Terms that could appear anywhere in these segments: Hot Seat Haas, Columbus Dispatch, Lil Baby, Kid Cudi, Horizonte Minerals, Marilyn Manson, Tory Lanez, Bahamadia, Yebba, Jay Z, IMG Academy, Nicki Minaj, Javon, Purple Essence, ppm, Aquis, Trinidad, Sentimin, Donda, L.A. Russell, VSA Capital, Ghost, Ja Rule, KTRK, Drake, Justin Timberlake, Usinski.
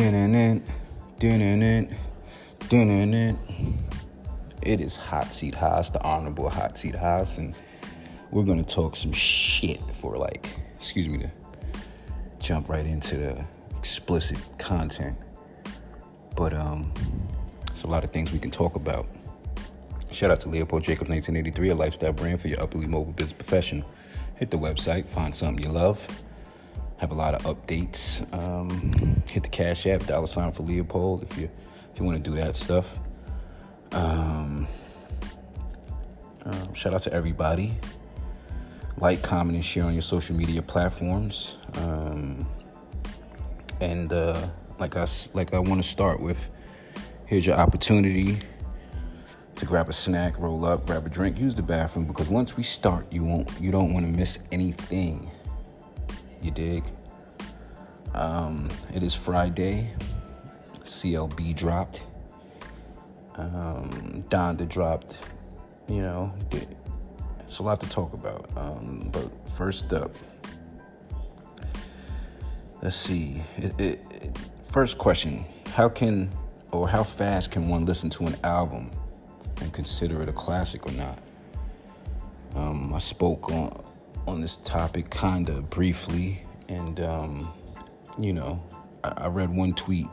It is Hot Seat Haas, the Honorable Hot Seat Haas, and we're going to talk some shit for like, excuse me, to jump right into the explicit content. But it's a lot of things we can talk about. Shout out to Leopold Jacobs 1983, a lifestyle brand for your upwardly mobile business professional. Hit the website, find something you love. Have a lot of updates. Hit the Cash App, $ for Leopold, if you want to do that stuff. Shout out to everybody. Like, comment, and share on your social media platforms. And I want to start with, here's your opportunity to grab a snack, roll up, grab a drink, use the bathroom, because once we start, you don't want to miss anything. You dig? It is Friday. CLB dropped. Donda dropped. You know, it's a lot to talk about. But first up, let's see. First question: how fast can one listen to an album and consider it a classic or not? I spoke on this topic kind of briefly, and I read one tweet,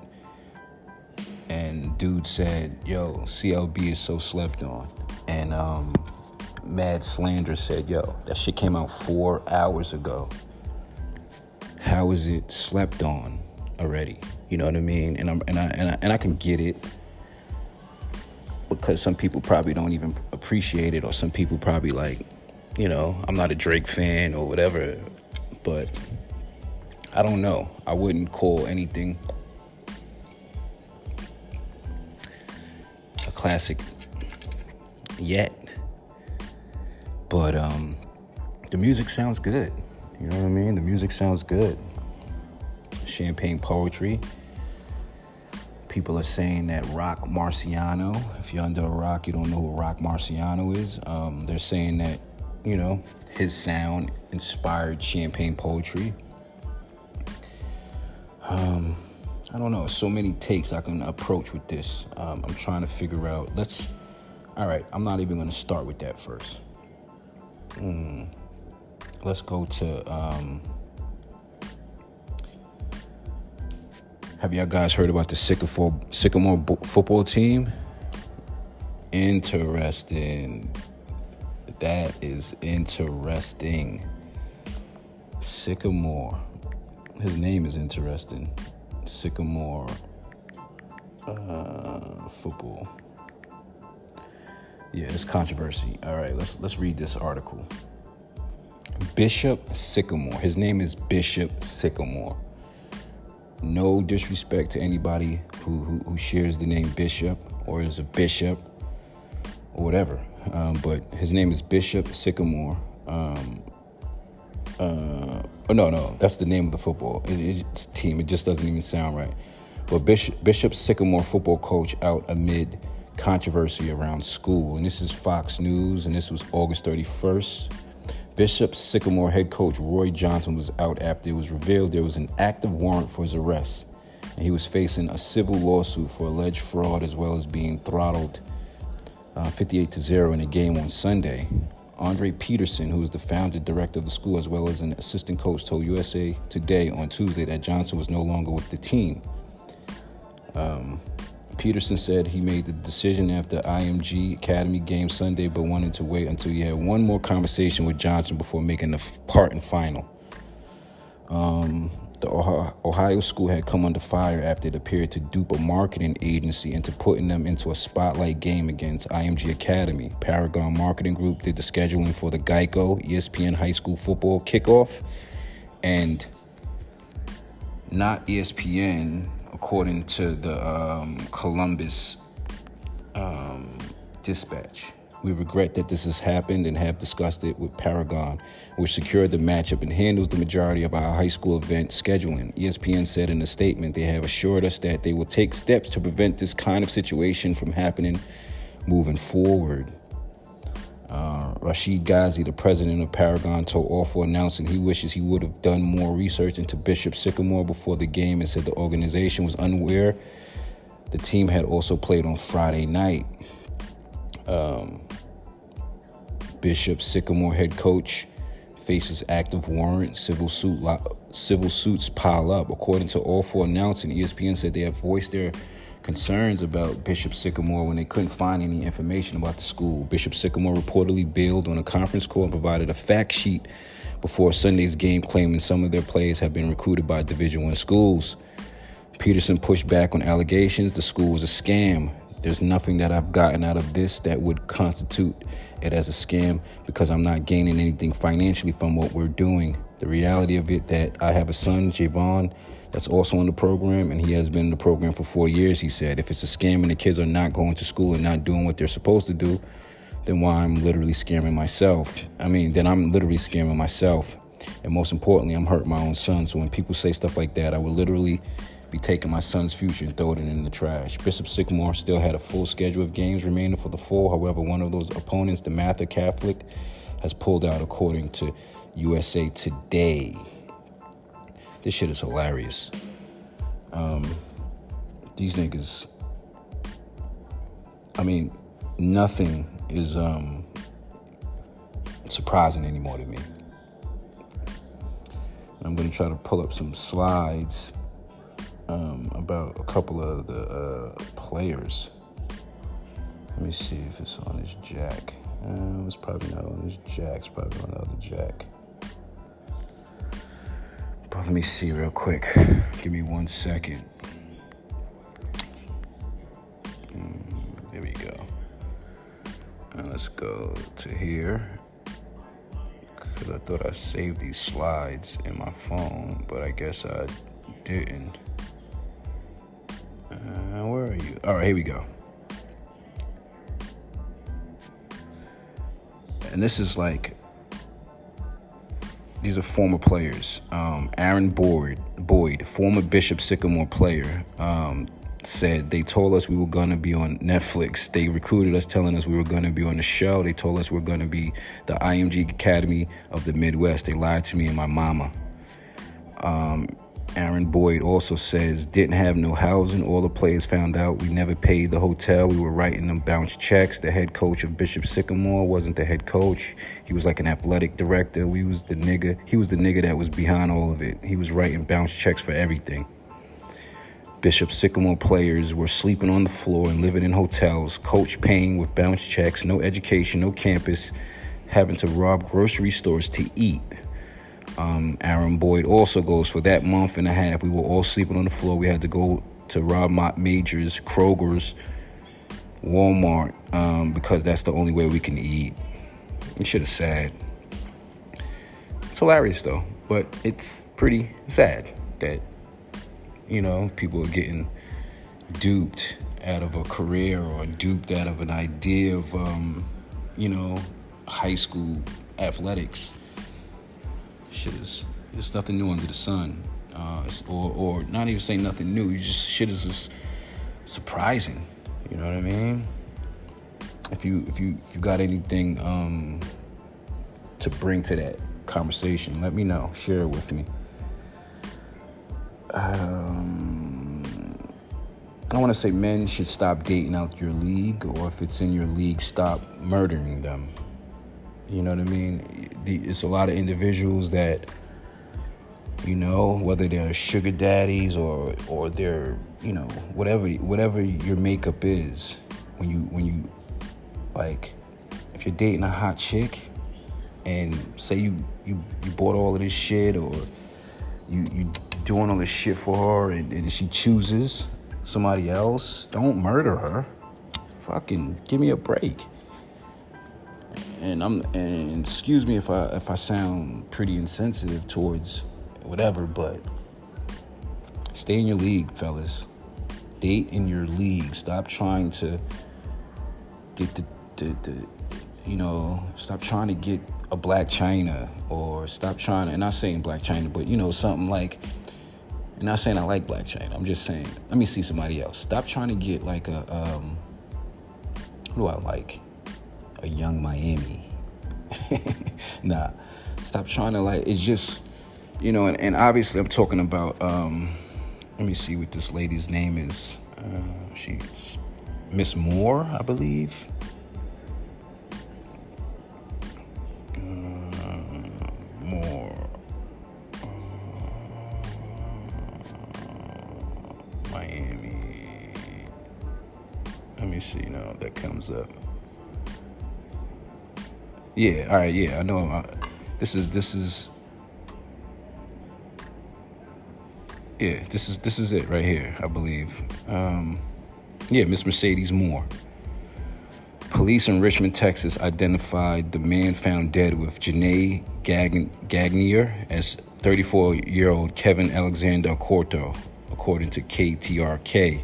and dude said, yo, CLB is so slept on, and Mad Slander said, yo, that shit came out 4 hours ago, how is it slept on already? You know what I mean? And I can get it, because some people probably don't even appreciate it, or some people probably like, you know, I'm not a Drake fan or whatever, but I don't know. I wouldn't call anything a classic yet, but the music sounds good. You know what I mean? The music sounds good. Champagne Poetry. People are saying that Roc Marciano, if you're under a rock, you don't know who Roc Marciano is. They're saying that, you know, his sound inspired Champagne Poetry. I don't know. So many takes I can approach with this. I'm trying to figure out. All right, I'm not even going to start with that first. Let's go to, have y'all guys heard about the Sycamore football team? Interesting. That is interesting. Sycamore. His name is interesting. Sycamore football. Yeah, it's controversy. All right, let's read this article. Bishop Sycamore. His name is Bishop Sycamore. No disrespect to anybody who shares the name Bishop or is a bishop or whatever. But his name is Bishop Sycamore. No, that's the name of the football it's team. It just doesn't even sound right. But Bishop Sycamore football coach out amid controversy around school. And this is Fox News, and this was August 31st. Bishop Sycamore head coach Roy Johnson was out after it was revealed there was an active warrant for his arrest, and he was facing a civil lawsuit for alleged fraud as well as being throttled 58-0 in a game on Sunday. Andre Peterson, who is the founder and director of the school as well as an assistant coach, told USA Today on Tuesday that Johnson was no longer with the team. Peterson said he made the decision after IMG Academy game Sunday, but wanted to wait until he had one more conversation with Johnson before making the part and final. The Ohio school had come under fire after it appeared to dupe a marketing agency into putting them into a spotlight game against IMG Academy. Paragon Marketing Group did the scheduling for the Geico ESPN High School Football Kickoff, and not ESPN, according to the Columbus Dispatch. We regret that this has happened and have discussed it with Paragon, which secured the matchup and handles the majority of our high school event scheduling. ESPN said in a statement they have assured us that they will take steps to prevent this kind of situation from happening moving forward. Rashid Ghazi, the president of Paragon, told All For announcing he wishes he would have done more research into Bishop Sycamore before the game and said the organization was unaware the team had also played on Friday night. Bishop Sycamore head coach faces active warrant, civil suits pile up. According to All For announcing, ESPN said they have voiced their concerns about Bishop Sycamore when they couldn't find any information about the school. Bishop Sycamore reportedly bailed on a conference call and provided a fact sheet before Sunday's game, claiming some of their players have been recruited by Division I schools. Peterson pushed back on allegations the school was a scam. There's nothing that I've gotten out of this that would constitute it as a scam because I'm not gaining anything financially from what we're doing. The reality of it that I have a son, Javon, that's also in the program, and he has been in the program for 4 years, he said. If it's a scam and the kids are not going to school and not doing what they're supposed to do, then why I'm literally scamming myself. And most importantly, I'm hurting my own son. So when people say stuff like that, I would literally be taking my son's future and throwing it in the trash. Bishop Sycamore still had a full schedule of games remaining for the fall. However, one of those opponents, the Mather Catholic, has pulled out, according to USA Today. This shit is hilarious. These niggas, I mean, nothing is surprising anymore to me. I'm going to try to pull up some slides about a couple of the players. Let me see if it's on this jack. It's probably not on this jack. It's probably on the other jack. Let me see real quick. Give me 1 second. There we go. And let's go to here. Because I thought I saved these slides in my phone, but I guess I didn't. Where are you? All right, here we go. And this is like... these are former players. Aaron Boyd, former Bishop Sycamore player, said, they told us we were going to be on Netflix. They recruited us telling us we were going to be on the show. They told us we're going to be the IMG Academy of the Midwest. They lied to me and my mama. Aaron Boyd also says, didn't have no housing. All the players found out we never paid the hotel. We were writing them bounce checks. The head coach of Bishop Sycamore wasn't the head coach. He was like an athletic director. He was the nigga that was behind all of it. He was writing bounce checks for everything. Bishop Sycamore players were sleeping on the floor and living in hotels. Coach paying with bounce checks. No education, no campus. Having to rob grocery stores to eat. Aaron Boyd also goes, for that month and a half, we were all sleeping on the floor. We had to go to Rob Major's, Kroger's, Walmart, because that's the only way we can eat. This shit is sad. It's hilarious, though, but it's pretty sad that, you know, people are getting duped out of a career or duped out of an idea of, you know, high school athletics. Shit is, there's nothing new under the sun, or not even saying nothing new. You just, shit is just surprising. You know what I mean? If you got anything to bring to that conversation, let me know. Share it with me. I want to say men should stop dating out your league, or if it's in your league, stop murdering them. You know what I mean? It's a lot of individuals that, you know, whether they're sugar daddies or they're, you know, whatever your makeup is, when you like, if you're dating a hot chick and say you bought all of this shit, or you doing all this shit for her, and she chooses somebody else, don't murder her. Fucking give me a break. And excuse me if I sound pretty insensitive towards whatever, but stay in your league, fellas. Date in your league. Stop trying to get the you know, stop trying to get a Blac Chyna, or stop trying to, and not saying Blac Chyna, but you know, something like, and not saying I like Blac Chyna, I'm just saying, let me see somebody else. Stop trying to get like a, who do I like? A Young Miami, Nah, stop trying to, like, it's just, you know, and obviously I'm talking about, let me see what this lady's name is. She's Miss Moore, I believe. Moore. Miami. Let me see now, that comes up. Yeah, all right, yeah, I know. This is. Yeah, this is it right here, I believe. Yeah, Miss Mercedes Moore. Police in Richmond, Texas, identified the man found dead with Janae Gagnier as 34-year-old Kevin Alexander Corto, according to KTRK.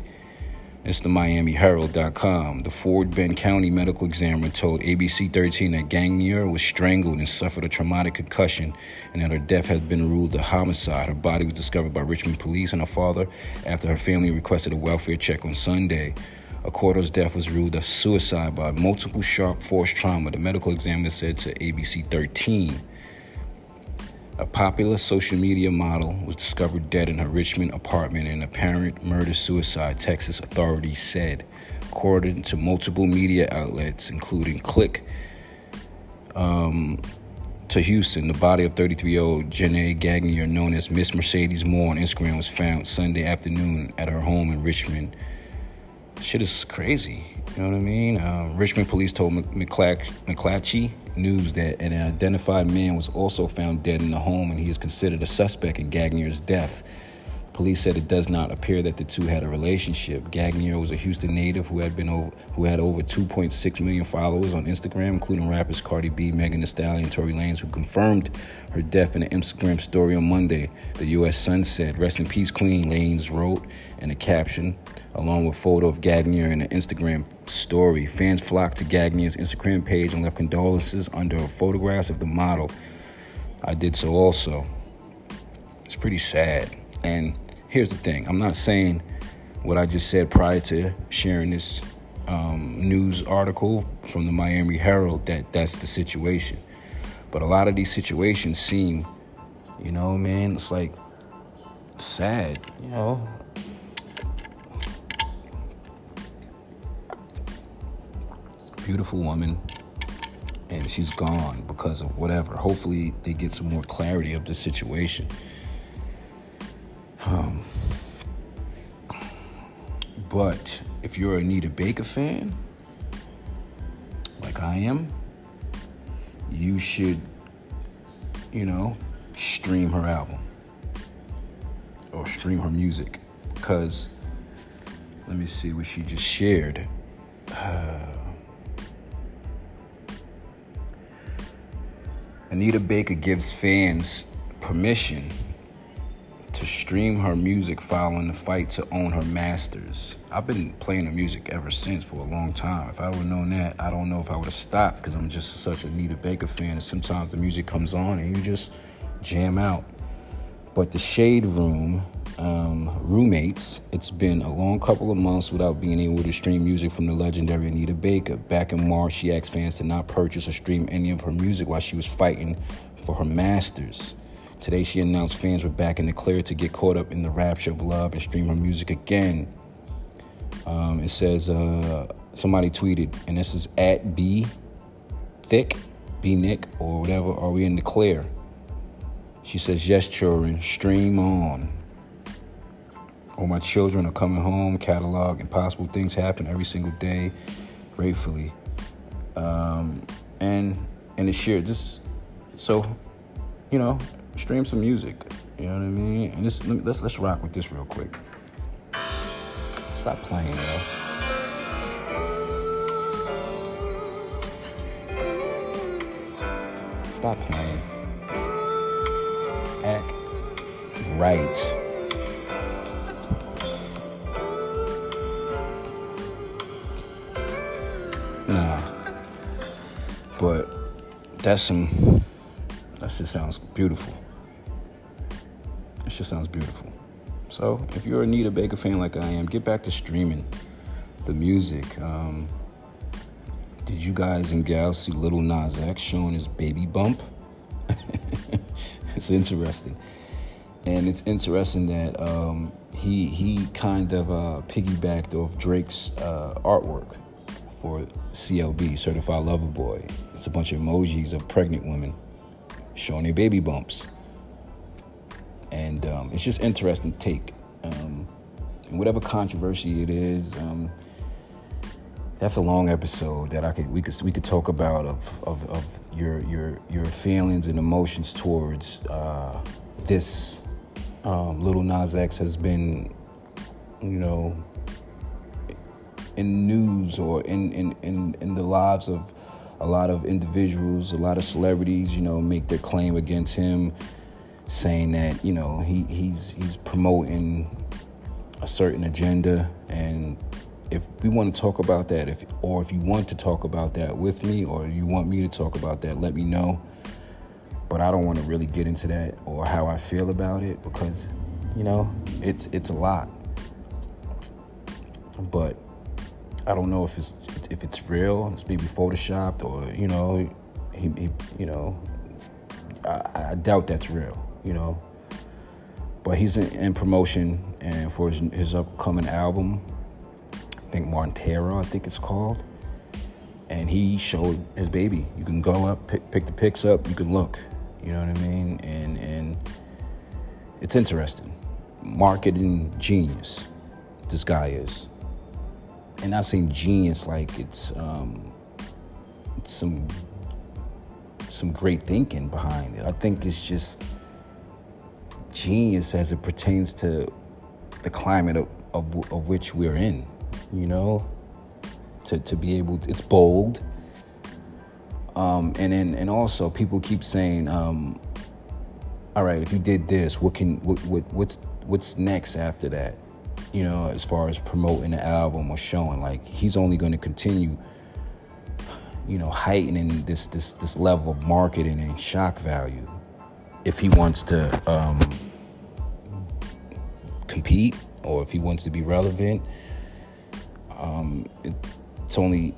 It's the MiamiHerald.com. The Fort Bend County medical examiner told ABC 13 that Gagnier was strangled and suffered a traumatic concussion, and that her death had been ruled a homicide. Her body was discovered by Richmond police and her father after her family requested a welfare check on Sunday. Corto's death was ruled a suicide by multiple sharp force trauma, the medical examiner said to ABC 13. A popular social media model was discovered dead in her Richmond apartment in an apparent murder-suicide, Texas authorities said, according to multiple media outlets, including Click to Houston. The body of 33-year-old Janae Gagnier, known as Miss Mercedes Moore on Instagram, was found Sunday afternoon at her home in Richmond. Shit is crazy, you know what I mean? Richmond police told McClatchy News that an identified man was also found dead in the home, and he is considered a suspect in Gagnier's death. Police said it does not appear that the two had a relationship. Gagnier was a Houston native who had over 2.6 million followers on Instagram, including rappers Cardi B, Megan Thee Stallion, and Tory Lanez, who confirmed her death in an Instagram story on Monday. The U.S. Sun said, "Rest in peace, Queen," Lanez wrote in a caption, along with a photo of Gagnier in an Instagram story. Fans flocked to Gagnier's Instagram page and left condolences under photographs of the model. I did so also. It's pretty sad. And here's the thing. I'm not saying what I just said prior to sharing this news article from the Miami Herald that's the situation. But a lot of these situations seem, you know, man, it's like sad, you know. Beautiful woman, and she's gone because of whatever. Hopefully they get some more clarity of the situation. But if you're an Anita Baker fan, like I am, you should, you know, stream her album or stream her music. Because, let me see what she just shared. Anita Baker gives fans permission to stream her music following the fight to own her masters. I've been playing her music ever since for a long time. If I would have known that, I don't know if I would have stopped, because I'm just such a Anita Baker fan, and sometimes the music comes on and you just jam out. But The Shade Room, Roommates, it's been a long couple of months without being able to stream music from the legendary Anita Baker. Back in March, she asked fans to not purchase or stream any of her music while she was fighting for her masters. Today, she announced fans were back in the clear to get caught up in the rapture of love and stream her music again. It says, somebody tweeted, and this is at B Nick, or whatever, are we in the clear? She says, yes, children, stream on. All my children are coming home, catalog, impossible things happen every single day, gratefully. And it's shared. Just so, you know, stream some music, you know what I mean? And this, let's rock with this real quick. Stop playing, yo. Stop playing. Act right. Nah. But that just sounds beautiful. It just sounds beautiful. So if you're a Anita Baker fan like I am, get back to streaming the music. Did you guys and gals see Lil Nas X showing his baby bump? It's interesting. And it's interesting that he kind of piggybacked off Drake's artwork for CLB, Certified Lover Boy. It's a bunch of emojis of pregnant women showing their baby bumps. And it's just interesting take. And whatever controversy it is, that's a long episode that we could talk about of your feelings and emotions towards this. Lil Nas X has been, in news or in the lives of a lot of individuals, a lot of celebrities, make their claim against him, saying that, he's promoting a certain agenda. And if we want to talk about that, if you want to talk about that with me, or you want me to talk about that, let me know. But I don't want to really get into that or how I feel about it because, it's a lot. But I don't know if it's real. It's maybe photoshopped or, I doubt that's real, But he's in promotion and for his upcoming album, I think Montero, I think it's called. And he showed his baby. You can go up, pick the pics up, you can look. You know what I mean? And it's interesting. Marketing genius, this guy is. And I say genius like it's some great thinking behind it. I think it's just genius as it pertains to the climate of which we're in. To be able to, it's bold. And also people keep saying, all right, if you did this, what's next after that? As far as promoting the album or showing, like he's only going to continue, heightening this level of marketing and shock value if he wants to compete or if he wants to be relevant. It's only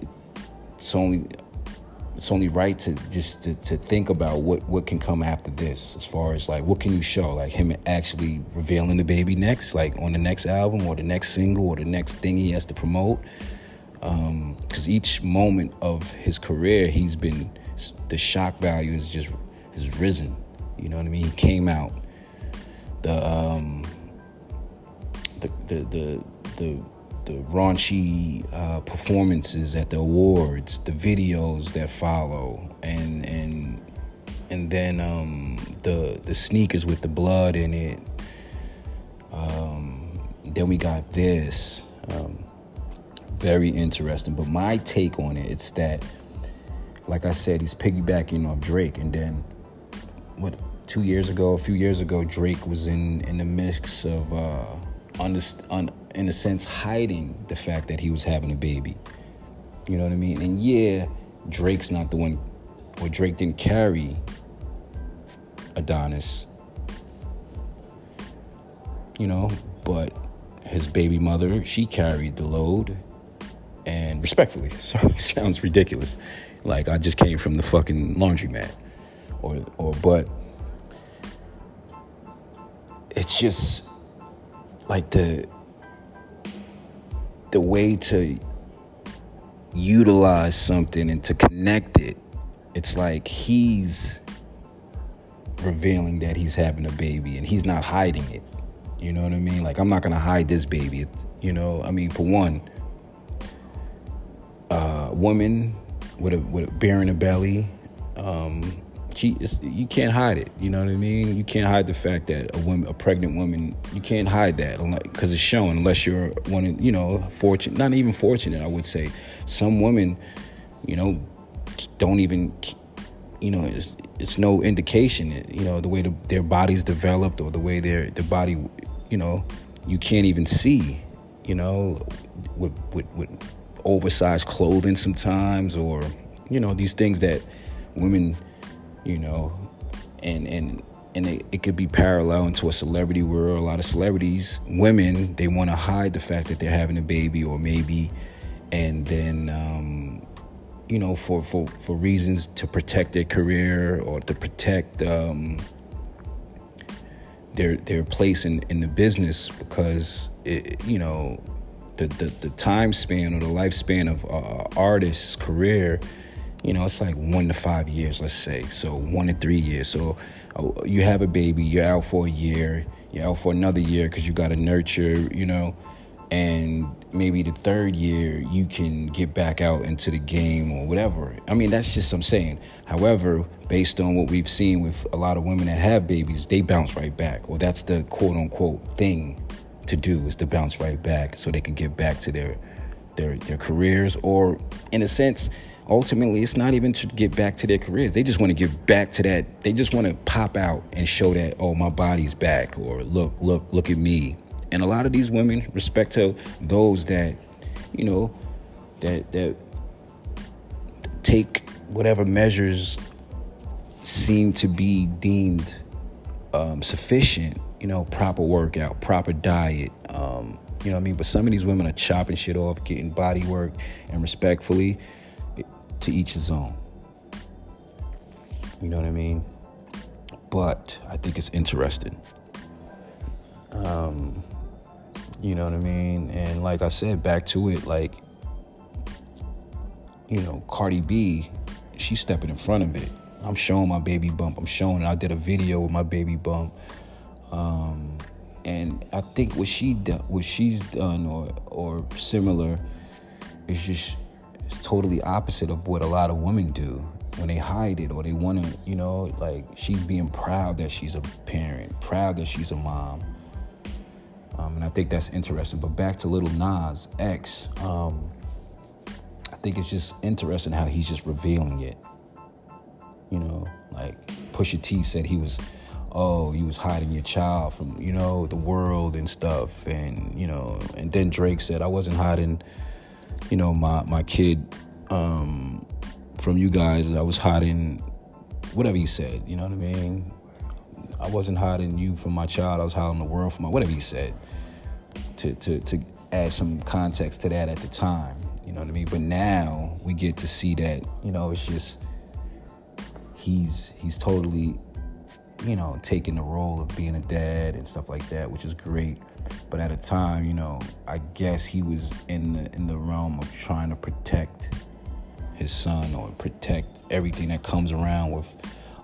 right to just to think about what can come after this, as far as like what can you show, like him actually revealing the baby next, like on the next album or the next single or the next thing he has to promote, because each moment of his career he's been, the shock value has risen. You know what I mean? He came out, the raunchy performances at the awards, the videos that follow, and then the sneakers with the blood in it. Then we got this, very interesting. But my take on it, it's that, like I said, he's piggybacking off Drake. And then a few years ago, Drake was in the mix of in a sense, hiding the fact that he was having a baby. You know what I mean? And yeah, Drake's not the one, or Drake didn't carry Adonis, but his baby mother, she carried the load. And respectfully, sorry, sounds ridiculous. Like I just came from the fucking laundromat. But it's just like the way to utilize something and to connect it, it's like he's revealing that he's having a baby and he's not hiding it. You know what I mean? Like, I'm not going to hide this baby. It's, for one, a woman with a bearing a belly, you can't hide it. You know what I mean? You can't hide the fact that a pregnant woman, you can't hide that because it's shown, unless you're one, fortunate, not even fortunate, I would say. Some women, don't even, it's no indication, the way their body's developed or the way their body, you can't even see, with oversized clothing sometimes or, these things that women... and it could be parallel into a celebrity world. A lot of celebrities, women, they want to hide the fact that they're having a baby, or maybe, and then you know, for reasons to protect their career or to protect their place in the business, because it, you know, the time span or the lifespan of an artist's career, you know, it's like 1 to 5 years, let's say. So 1 to 3 years. So you have a baby, you're out for a year, you're out for another year because you got to nurture, you know, and maybe the third year you can get back out into the game or whatever. I mean, that's just what I'm saying. However, based on what we've seen with a lot of women that have babies, they bounce right back. Well, that's the quote unquote thing to do, is to bounce right back so they can get back to their careers, or in a sense, ultimately, it's not even to get back to their careers. They just want to get back to that. They just want to pop out and show that, oh, my body's back, or look at me. And a lot of these women, respect to those that, you know, that take whatever measures seem to be deemed sufficient, you know, proper workout, proper diet, you know what I mean? But some of these women are chopping shit off, getting body work, and respectfully, to each his own. You know what I mean? But I think it's interesting. You know what I mean? And like I said, back to it, like, you know, Cardi B, she's stepping in front of it. I'm showing my baby bump. I'm showing it. I did a video with my baby bump. And I think what she's done or similar is just, it's totally opposite of what a lot of women do when they hide it, or they want to, you know, like, she's being proud that she's a parent, proud that she's a mom. And I think that's interesting. But back to Lil Nas X, I think it's just interesting how he's just revealing it. You know, like Pusha T said he was, oh, you was hiding your child from, you know, the world and stuff. And, you know, and then Drake said, I wasn't hiding, you know, my kid from you guys. I was hiding whatever he said, you know what I mean? I wasn't hiding you from my child. I was hiding the world from my, whatever he said, to add some context to that at the time, you know what I mean? But now we get to see that, you know, it's just, he's totally, you know, taking the role of being a dad and stuff like that, which is great. But at a time, you know, I guess he was in the realm of trying to protect his son, or protect everything that comes around with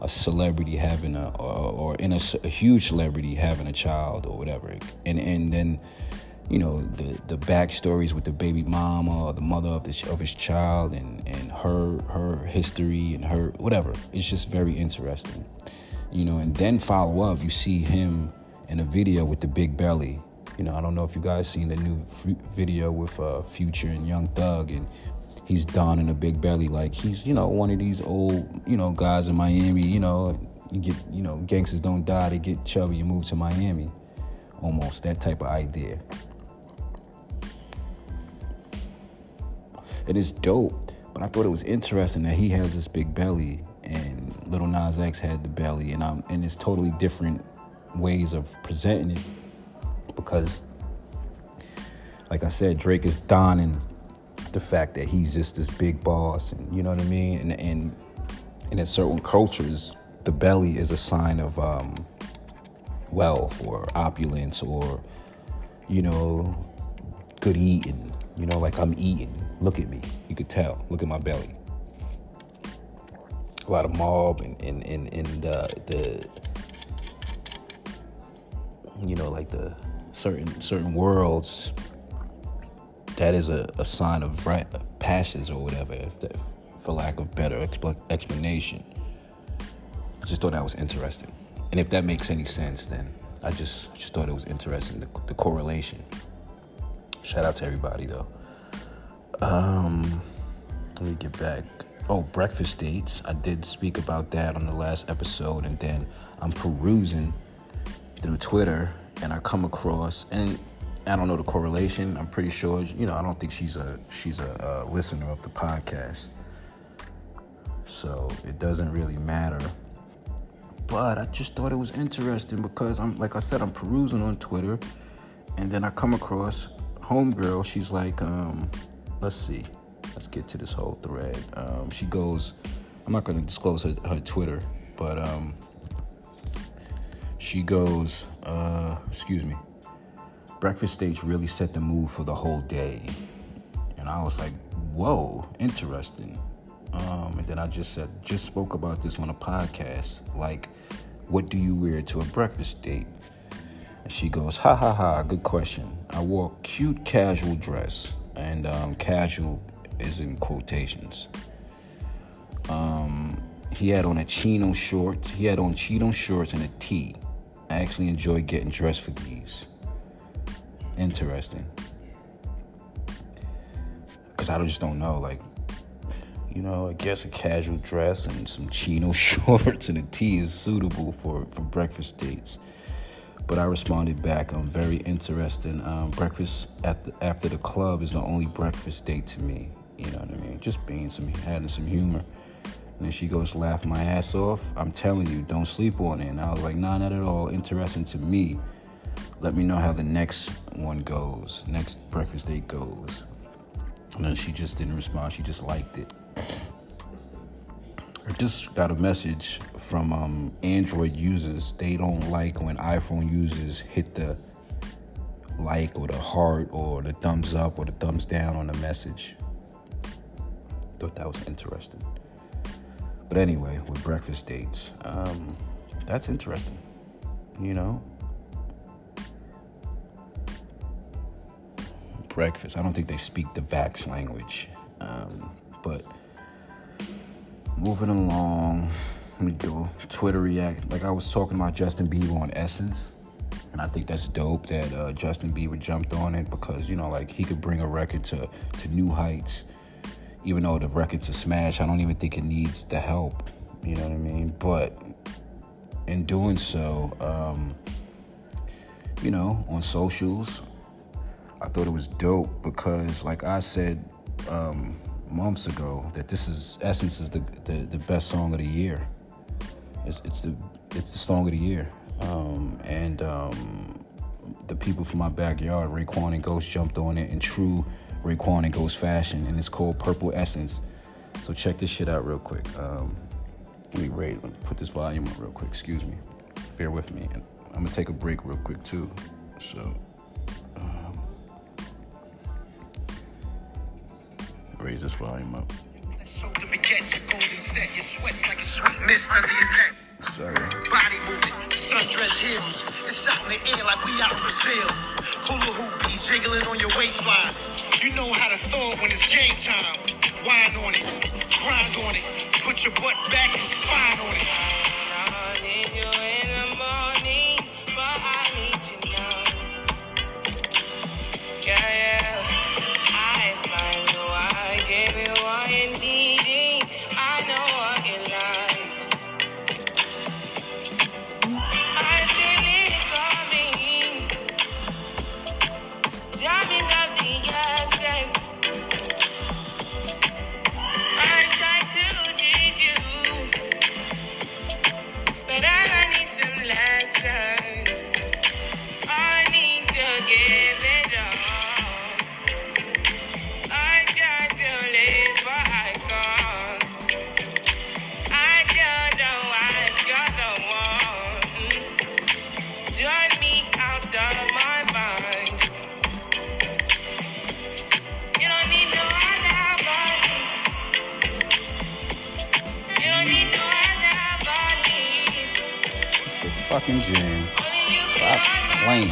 a celebrity having a huge celebrity having a child or whatever. And then, you know, the backstories with the baby mama or the mother of his child, and her history and her whatever. It's just very interesting, you know. And then follow up, you see him in a video with the big belly. You know, I don't know if you guys seen the new video with Future and Young Thug, and he's donning a big belly like he's, you know, one of these old, you know, guys in Miami. You know, you get, you know, gangsters don't die, they get chubby and move to Miami, almost that type of idea. It is dope, but I thought it was interesting that he has this big belly, and Lil Nas X had the belly, and it's totally different ways of presenting it. Because, like I said, Drake is donning the fact that he's just this big boss, and you know what I mean? And in certain cultures, the belly is a sign of wealth or opulence, or, you know, good eating. You know, like, I'm eating. Look at me. You could tell. Look at my belly. A lot of mob and the, you know, like the certain worlds, that is a sign of passions or whatever, for lack of better explanation. I just thought that was interesting. And if that makes any sense, then I just thought it was interesting, the correlation. Shout out to everybody, though. Let me get back. Oh, breakfast dates. I did speak about that on the last episode, and then I'm perusing through Twitter, and I come across, and I don't know the correlation. I'm pretty sure, you know, I don't think she's a listener of the podcast, so it doesn't really matter. But I just thought it was interesting because I'm, like I said, I'm perusing on Twitter, and then I come across homegirl. She's like, let's see, let's get to this whole thread. She goes, I'm not going to disclose her Twitter, but she goes, excuse me, breakfast stage really set the mood for the whole day. And I was like, whoa, interesting. And then I just said, just spoke about this on a podcast. Like, what do you wear to a breakfast date? And she goes, ha ha ha, good question. I wore a cute casual dress, and casual is in quotations. He had on a chino shorts. He had on chino shorts and a tee. I actually enjoy getting dressed for these. Interesting, because I just don't know. Like, you know, I guess a casual dress and some chino shorts and a tee is suitable for breakfast dates. But I responded back, I'm very interesting. Breakfast after the club is the only breakfast date to me. You know what I mean? Just being having some humor. And then she goes, laugh my ass off. I'm telling you, don't sleep on it. And I was like, nah, not at all. Interesting to me. Let me know how the next one goes. Next breakfast date goes. And then she just didn't respond. She just liked it. I just got a message from Android users. They don't like when iPhone users hit the like or the heart or the thumbs up or the thumbs down on the message. Thought that was interesting. But anyway, with breakfast dates, that's interesting, you know? Breakfast. I don't think they speak the Vax language. But moving along, let me do Twitter react. Like I was talking about Justin Bieber on Essence, and I think that's dope that Justin Bieber jumped on it because, you know, like he could bring a record to new heights. Even though the record's a smash, I don't even think it needs the help. You know what I mean? But in doing so, you know, on socials, I thought it was dope because, like I said months ago, that this is Essence is the best song of the year. It's the song of the year, and the people from my backyard, Raekwon and Ghost, jumped on it in true Raekwon and Ghost fashion, and it's called Purple Essence. So check this shit out real quick. Let me put this volume up real quick. Excuse me. Bear with me, and I'm gonna take a break real quick too. So. Raise this volume up. Sorry. Body movement, sundress heels. It's out in the air like we out in Brazil. Hula hoopies jiggling on your waistline. You know how to thaw when it's game time. Wine on it, grind on it. Put your butt back and spine on it. I need you in the morning, but I need you now. Yeah, yeah. Fucking jam. Stop playing. I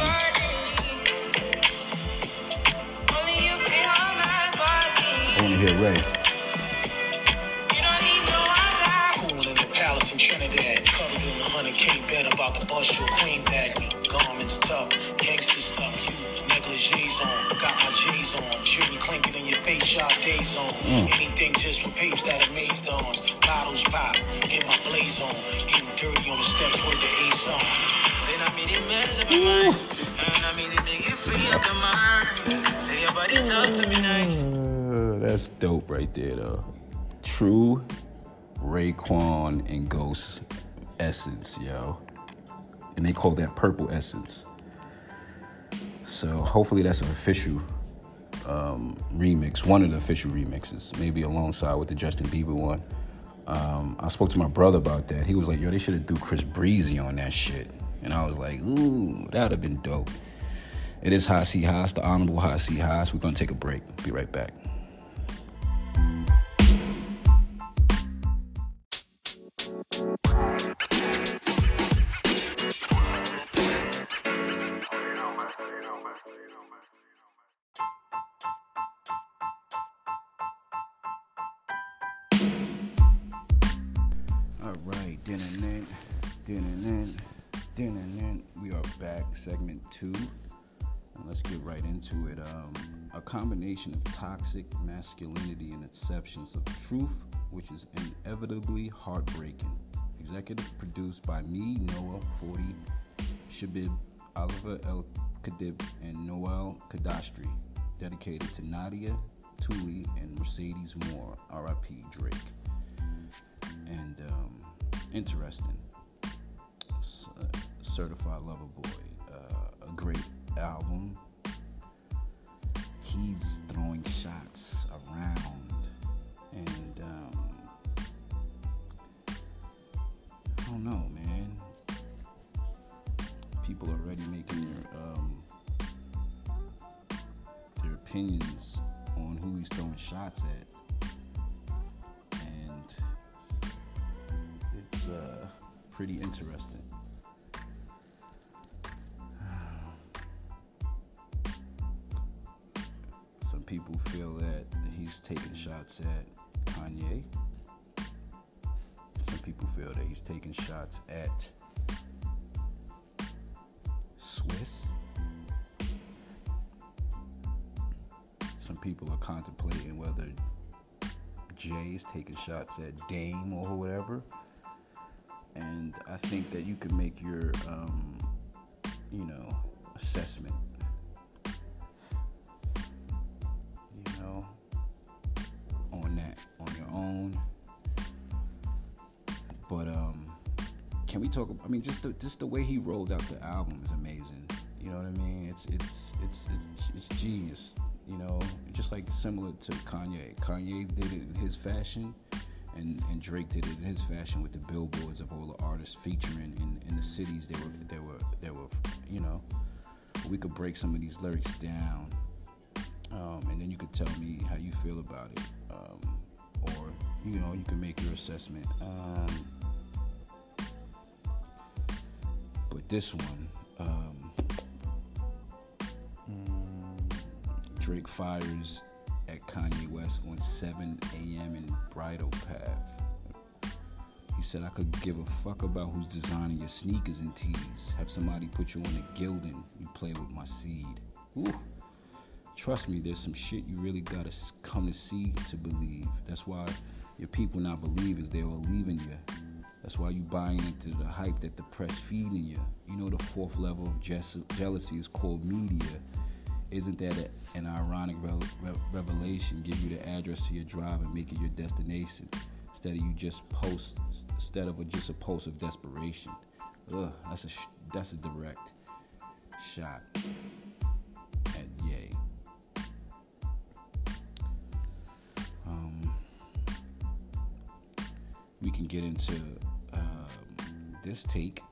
want to hear Ray. Cool in the palace in Trinidad. Cuddled in the 100K bed about to bust your queen back. Garments tough, gangster stuff. You negligees on, got my J's on. Jewelry clinking in your face, shot days on. Anything just for papes that amaze dons. Bottles pop, get my blaze on. Getting dirty on the steps with the Ace on. Say not me the mess of my mind. Not me the nigga free of the mind. Say your body talk to me nice. That's dope right there though. True Raekwon and Ghost Essence, yo. And they call that Purple Essence. So hopefully that's an official remix, one of the official remixes, maybe alongside with the Justin Bieber one. I spoke to my brother about that. He was like, yo, they should have threw Chris Breezy on that shit. And I was like, ooh, that would have been dope. It is High C Haas, the Honorable High C Haas. We're going to take a break. Be right back. All right, din and then. We are back, segment 2. Let's get right into it. A combination of toxic masculinity and acceptance of truth, which is inevitably heartbreaking. Executive produced by me, Noah 40, Shabib, Oliver El Khadib, and Noel Kadastri. Dedicated to Nadia, Thule, and Mercedes Moore, R.I.P. Drake. And interesting. Certified Lover Boy. A great album. He's throwing shots around, and I don't know, man. People are already making their opinions on who he's throwing shots at, and it's pretty interesting. People feel that he's taking shots at Kanye. Some people feel that he's taking shots at Swiss. Some people are contemplating whether Jay is taking shots at Dame or whatever. And I think that you can make your, assessment. Just the way he rolled out the album is amazing. You know what I mean? It's genius. You know, just like similar to Kanye. Kanye did it in his fashion, and Drake did it in his fashion with the billboards of all the artists featuring in the cities they were. You know, we could break some of these lyrics down, and then you could tell me how you feel about it, or you can make your assessment. This one, Drake fires at Kanye West on 7 a.m. in Bridal Path. He said, I could give a fuck about who's designing your sneakers and tees. Have somebody put you on a gilding. You play with my seed. Ooh. Trust me, there's some shit you really gotta come to see to believe. That's why your people not believers, they all leaving you. That's why you buying into the hype that the press feeding you. You know the 4th level of jealousy is called media. Isn't that an ironic revelation? Give you the address to your drive and make it your destination instead of just a post of desperation. Ugh, that's a direct shot at Ye. We can get into this take,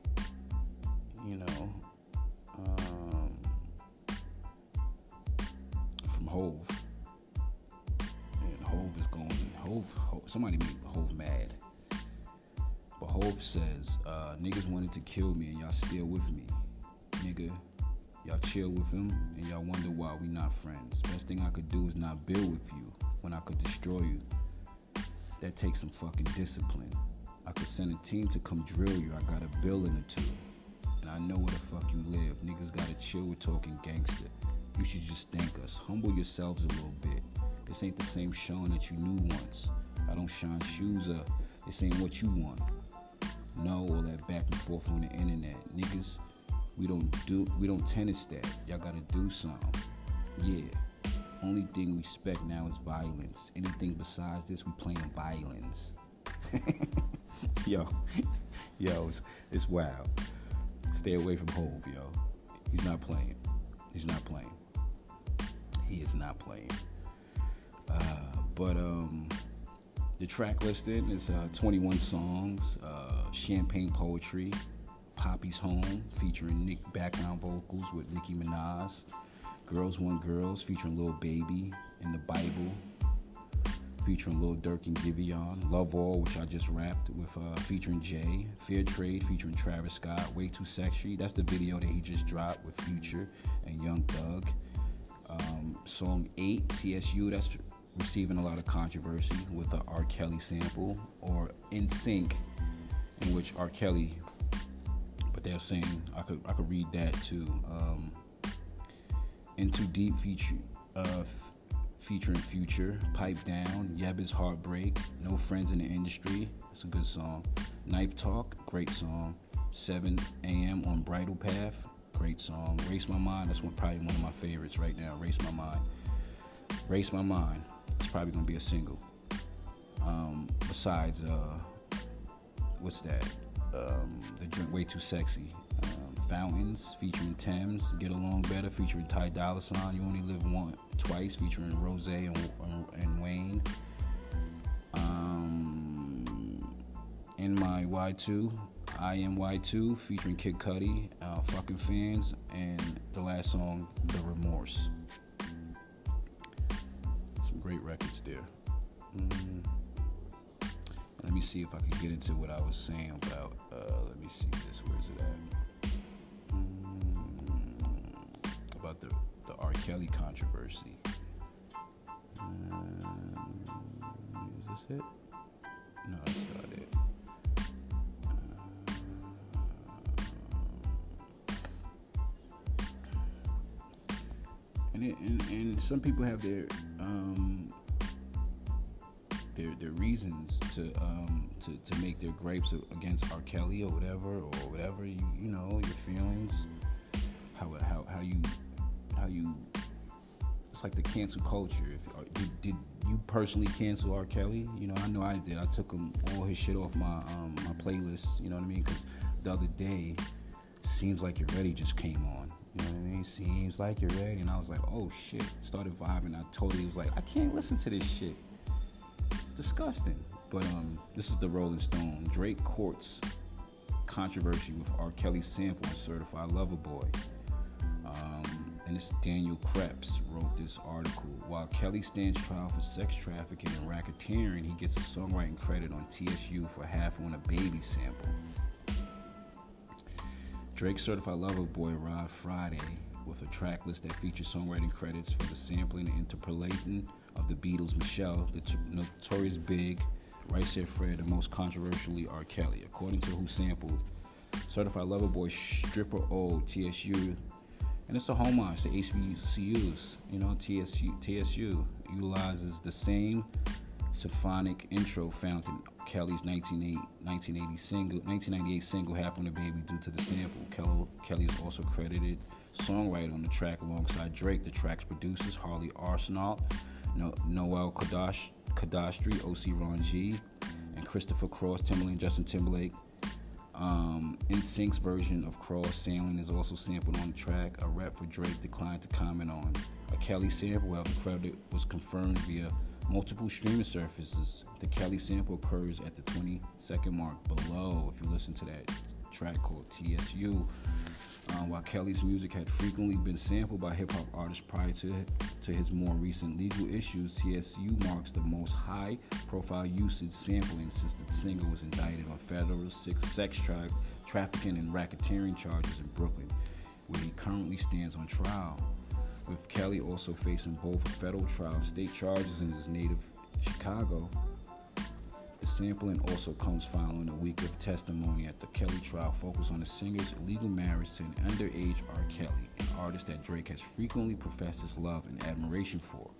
from Hov. And Hov is going, somebody made Hov mad. But Hov says, niggas wanted to kill me and y'all still with me. Nigga, y'all chill with him and y'all wonder why we not friends. Best thing I could do is not build with you when I could destroy you. That takes some fucking discipline. I could send a team to come drill you. I got a building or two. And I know where the fuck you live. Niggas gotta chill with talking gangster. You should just thank us. Humble yourselves a little bit. This ain't the same Sean that you knew once. I don't shine shoes up. This ain't what you want. No, all that back and forth on the internet. Niggas, we don't tennis that. Y'all gotta do something. Yeah. Only thing we expect now is violence. Anything besides this, we playing violence. yo, it's wild. Stay away from Hov, yo. He's not playing. He is not playing. But the track listing is 21 songs, Champagne Poetry, Poppy's Home, featuring Nick background vocals with Nicki Minaj, Girls Want Girls, featuring Lil Baby, In the Bible, featuring Lil Durk and Giveon, Love All, which I just rapped with, featuring Jay, Fair Trade, featuring Travis Scott, Way Too Sexy, that's the video that he just dropped with Future and Young Thug, Song 8, TSU, that's receiving a lot of controversy with the R. Kelly sample, or In Sync, in which R. Kelly, but they're saying, I could read that too, In Too Deep featuring Future, Pipe Down, Yebba's Heartbreak, No Friends in the Industry, it's a good song, Knife Talk, great song, 7 AM on Bridal Path, great song, Race My Mind, that's probably one of my favorites right now, Race My Mind, it's probably going to be a single, besides, what's that, The Drink Way Too Sexy, Fountains featuring Thames, Get Along Better featuring Ty Dolla Sign, You Only Live Twice featuring Rosé and Wayne, In My Y2, I Am Y2 featuring Kid Cudi, Fucking Fans, and the last song, The Remorse. Some great records there. Let me see if I can get into what I was saying about, let me see this, where is it at? About the R. Kelly controversy. Is this it? No, that's not it. And some people have their reasons to make their gripes against R. Kelly or whatever you know, your feelings, how you it's like the cancel culture. Did you personally cancel R. Kelly? You know, I know I did. I took him, all his shit off my playlist, you know what I mean? Because the other day, Seems Like You're Ready just came on, you know what I mean? Seems Like You're Ready, and I was like, oh shit, started vibing. I totally was like, I can't listen to this shit, it's disgusting. But this is the Rolling Stone. Drake courts controversy with R. Kelly sample and Certified Lover Boy. And it's Daniel Krebs wrote this article. While Kelly stands trial for sex trafficking and racketeering, he gets a songwriting credit on TSU for half on a Baby sample. Drake's Certified Lover Boy arrived Friday with a track list that features songwriting credits for the sampling and interpolation of the Beatles' Michelle, the Notorious Big, Right Said Fred, and most controversially R. Kelly. According to who sampled, Certified Lover Boy, Stripper Old, TSU. And it's a homage to HBCUs, you know, TSU utilizes the same symphonic intro found in Kelly's 1998 single, Half on the Baby, due to the sample. Kelly is also credited songwriter on the track alongside Drake. The track's producers, Harley Arsenault, Noel Kadastri, O.C. Ron G., and Christopher Cross, Timberland, Justin Timberlake. NSYNC's version of Cross Sailing is also sampled on the track. A rep for Drake declined to comment on a Kelly sample, however, credit was confirmed via multiple streaming services. The Kelly sample occurs at the 20-second mark below, if you listen to that track called TSU. While Kelly's music had frequently been sampled by hip-hop artists prior to his more recent legal issues, TSU marks the most high-profile usage sampling since the singer was indicted on federal sex trafficking and racketeering charges in Brooklyn, where he currently stands on trial, with Kelly also facing both a federal trial and state charges in his native Chicago. The sampling also comes following a week of testimony at the Kelly trial focused on the singer's illegal marriage to an underage R. Kelly, an artist that Drake has frequently professed his love and admiration for.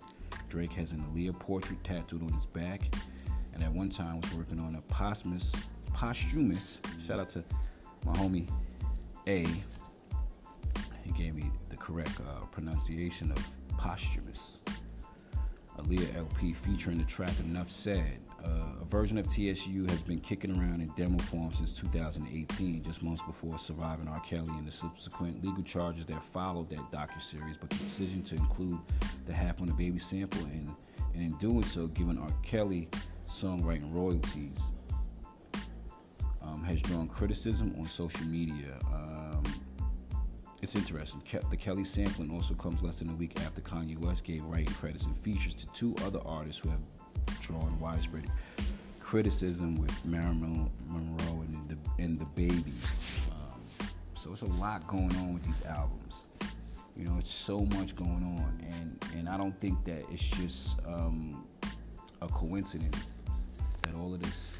Drake has an Aaliyah portrait tattooed on his back, and at one time was working on a posthumous, shout out to my homie A, he gave me the correct pronunciation of posthumous, Aaliyah LP featuring the track Enough Said. A version of TSU has been kicking around in demo form since 2018, just months before surviving R. Kelly and the subsequent legal charges that followed that docuseries, but the decision to include the half on the baby sample and in doing so, giving R. Kelly songwriting royalties, has drawn criticism on social media. It's interesting. The Kelly sampling also comes less than a week after Kanye West gave writing credits and features to two other artists who have drawn widespread criticism, with Marilyn Monroe and the Baby. So it's a lot going on with these albums. You know, it's so much going on, and I don't think that it's just a coincidence that all of this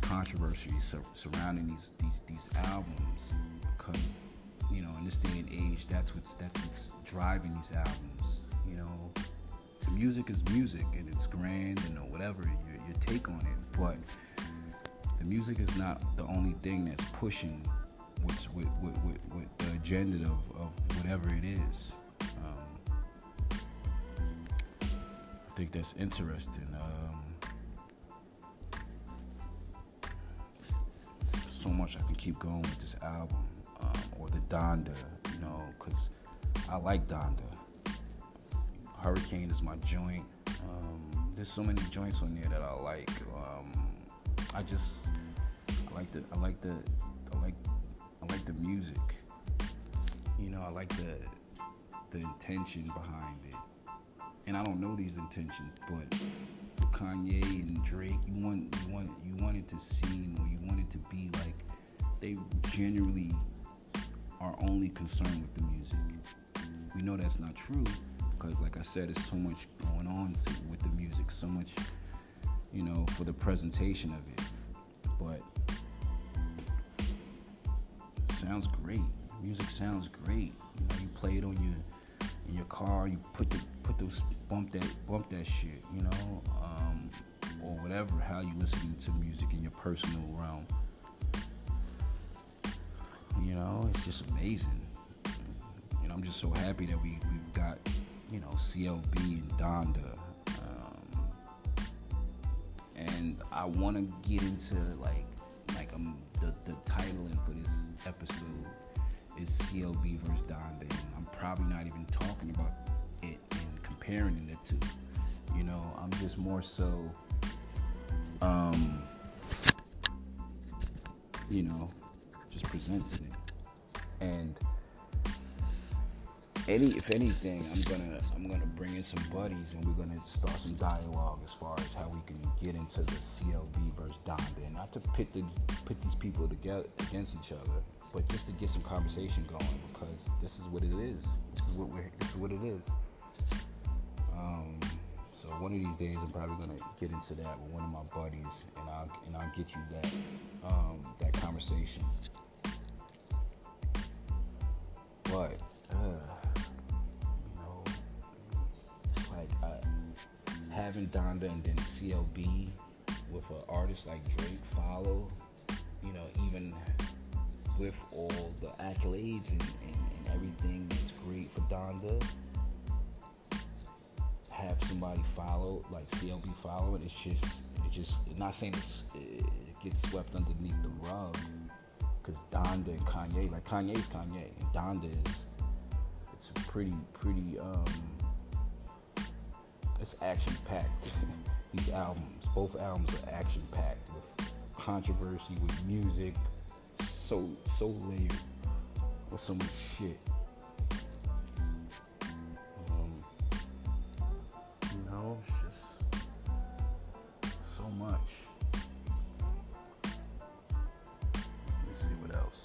controversy surrounding these albums, because, you know, in this day and age, that's what's driving these albums. You know, the music is music, and it's grand and whatever your take on it, but the music is not the only thing that's pushing what's with the agenda of whatever it is. I think that's interesting. So much I can keep going with this album, or the Donda, you know, because I like Donda. Hurricane is my joint. There's so many joints on there that I like. I like the music. You know, I like the intention behind it. And I don't know these intentions, but Kanye and Drake, you want it to seem, or you want it to be like they generally are only concerned with the music. We know that's not true, because like I said, there's so much going on with the music, so much, you know, for the presentation of it. But it sounds great. Music sounds great. You know, you play it on in your car, you bump that shit, you know, or whatever, how you listen to music in your personal realm. You know, it's just amazing. And I'm just so happy that we've got, you know, CLB and Donda. And I want to get into the titling for this episode is CLB versus Donda. And I'm probably not even talking about it and comparing the two. You know, I'm just more so, you know, just presenting it. And if anything, I'm gonna bring in some buddies, and we're gonna start some dialogue as far as how we can get into the CLB versus Donda, and not to pit these people together against each other, but just to get some conversation going, because this is what it is. This is what it is. So one of these days, I'm probably gonna get into that with one of my buddies, and I'll get you that conversation. But having Donda and then CLB with an artist like Drake follow, you know, even with all the accolades and everything that's great for Donda, have somebody follow, like CLB follow it, it's just, not saying it gets swept underneath the rug, because Donda and Kanye, like Kanye's Kanye, and Donda is, it's a pretty, it's action-packed. These albums, both albums are action-packed with controversy, with music, so layered with so much shit. You know, it's just so much. Let's see what else.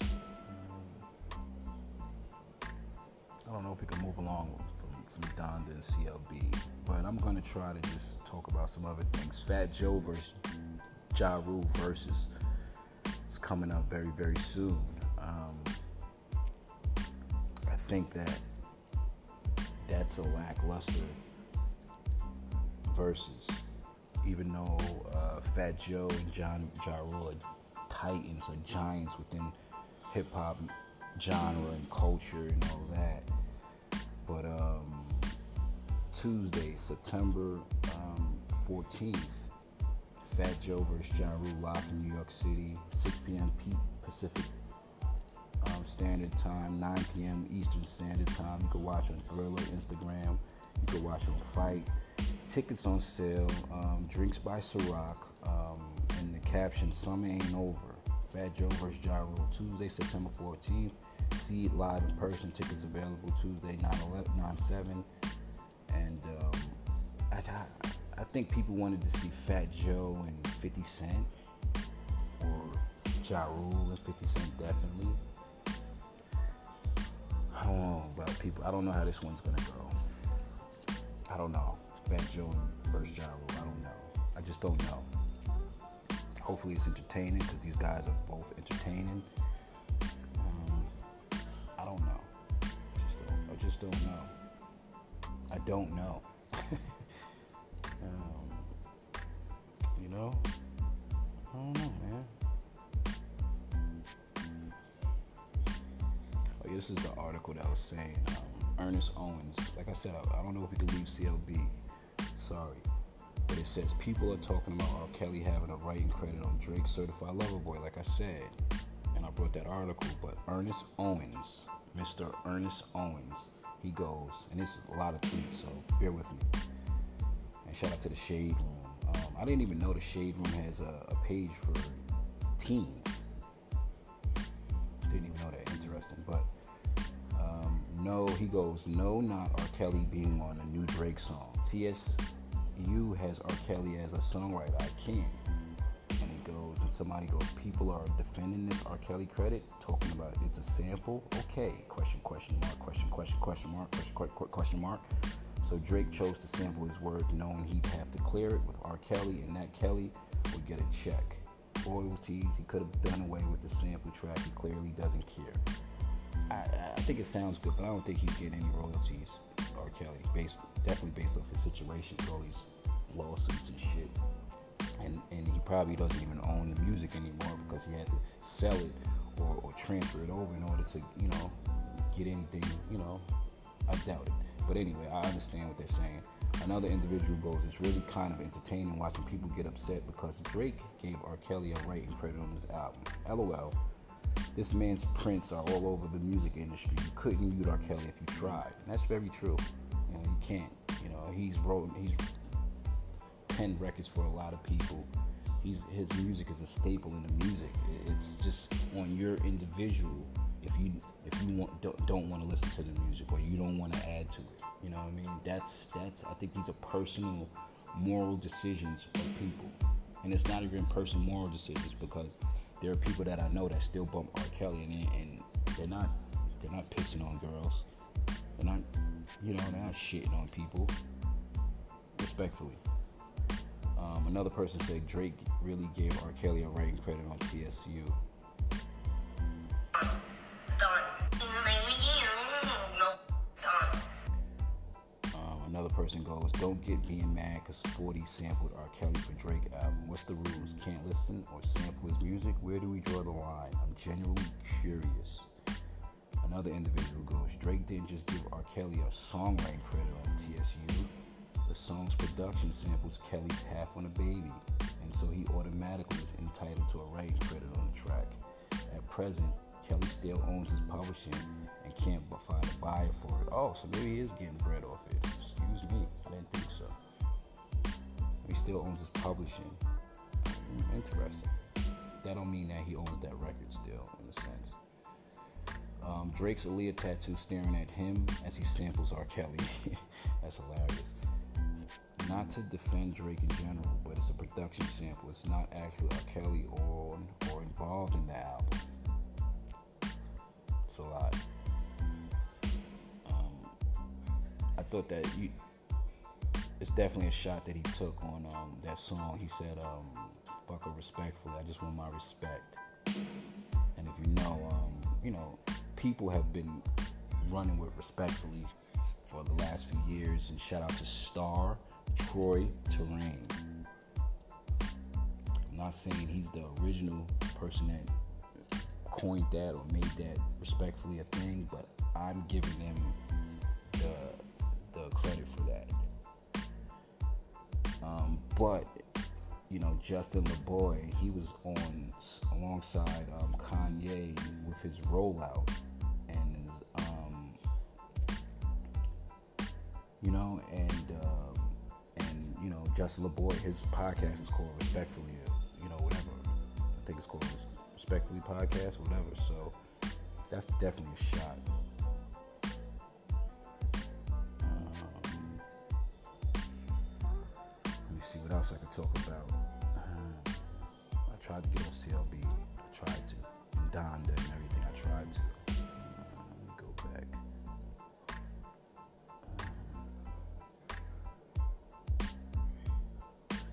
I don't know if we can move along from Donda and CLB, but I'm gonna try to just talk about some other things. Fat Joe versus Ja Rule versus, it's coming up very, very soon. I think that's a lackluster versus, even though Fat Joe and Ja Rule are titans, or giants within hip hop genre and culture and all that. But Tuesday, September 14th, Fat Joe versus Ja Rule live from New York City, 6 p.m. Pacific Standard Time, 9 p.m. Eastern Standard Time. You can watch on Thriller, Instagram. You can watch on Fight. Tickets on sale, drinks by Ciroc, and the caption, Summer Ain't Over. Fat Joe vs. Ja Rule, Tuesday, September 14th. See it live in person. Tickets available Tuesday, 9/7. And I think people wanted to see Fat Joe and 50 Cent, or Ja Rule and 50 Cent definitely. I don't know about people. I don't know how this one's going to go. I don't know. Fat Joe versus Ja Rule. I don't know. I just don't know. Hopefully it's entertaining, because these guys are both entertaining. I don't know. I just don't know. You know? I don't know, man. Oh, this is the article that I was saying. Ernest Owens. Like I said, I don't know if we can leave CLB. Sorry. But it says, people are talking about R. Kelly having a writing credit on Drake's Certified Lover Boy, like I said. And I brought that article, but Ernest Owens, Mr. Ernest Owens, he goes, and it's a lot of tweets, so bear with me. And shout out to The Shade Room. I didn't even know The Shade Room has a page for teens. Didn't even know that. Interesting. But no, he goes, no, not R. Kelly being on a new Drake song. TSU has R. Kelly as a songwriter. I can't. And it goes, and somebody goes, people are defending this R. Kelly credit, talking about it's a sample. Okay, question mark. So Drake chose to sample his work, knowing he'd have to clear it with R. Kelly, and that Kelly would get a check. Royalties, he could have done away with the sample track. He clearly doesn't care. I think it sounds good, but I don't think he's getting any royalties, R. Kelly, based off his situation, all these lawsuits and shit. And he probably doesn't even own the music anymore, because he had to sell it or transfer it over in order to, you know, get anything, you know. I doubt it. But anyway, I understand what they're saying. Another individual goes, it's really kind of entertaining watching people get upset because Drake gave R. Kelly a writing credit on his album. LOL. This man's prints are all over the music industry. You couldn't mute R. Kelly if you tried. And that's very true. You know, you can't. You know, he's penned records for a lot of people. His music is a staple in the music. It's just on your individual. If you don't want to listen to the music, or you don't want to add to it, you know what I mean? That's I think these are personal moral decisions of people, and it's not even personal moral decisions, because there are people that I know that still bump R. Kelly, and they're not pissing on girls, they're not shitting on people, respectfully. Another person said Drake really gave R. Kelly a writing credit on TSU. Another person goes, don't get being mad because 40 sampled R. Kelly for Drake album. What's the rules? Can't listen or sample his music? Where do we draw the line? I'm genuinely curious. Another individual goes, Drake didn't just give R. Kelly a songwriting credit on TSU. The song's production samples Kelly's half on a baby, and so he automatically is entitled to a writing credit on the track. At present, Kelly still owns his publishing and can't find a buyer for it. Oh, so maybe he is getting bread off it. Excuse me, I didn't think so. He still owns his publishing. Interesting. That don't mean that he owns that record still, in a sense. Drake's Aaliyah tattoo staring at him as he samples R. Kelly. That's hilarious. Not to defend Drake in general, but it's a production sample. It's not actually R. Kelly or involved in the album. It's a lot. I thought that it's definitely a shot that he took on that song. He said, fuck her respectfully, I just want my respect. And if you know, people have been running with respectfully for the last few years. And shout out to Star Troy Terrain. I'm not saying he's the original person that coined that or made that respectfully a thing, but I'm giving them the credit for that. But you know, Justin LaBoy, he was on alongside Kanye with his rollout and his, you know, and you know, Justin LaBoy, his podcast is called Respectfully, you know, whatever. I think it's called Respectfully Podcast, or whatever. So that's definitely a shot. See what else I can talk about. I tried to get on CLB. I tried to. And Donda and everything. I tried to. Let me go back.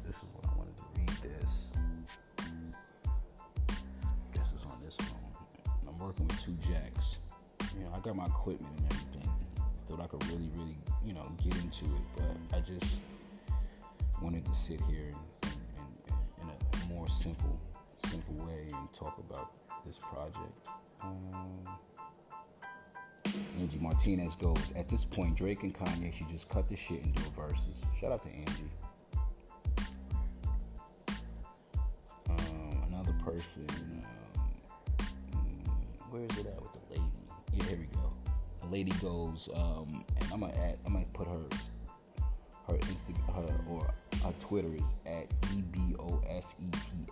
This is what I wanted to read. This. This is on this phone. I'm working with two jacks. You know, I got my equipment and everything. Thought I could really, really, you know, get into it, but I just wanted to sit here in a more simple way and talk about this project. Angie Martinez goes, at this point, Drake and Kanye should just cut this shit and do verses. Shout out to Angie. Another person, where is it at with the lady? Yeah, here we go. The lady goes, and I'm gonna put hers. Her Instagram, or her Twitter is at EBOSETA.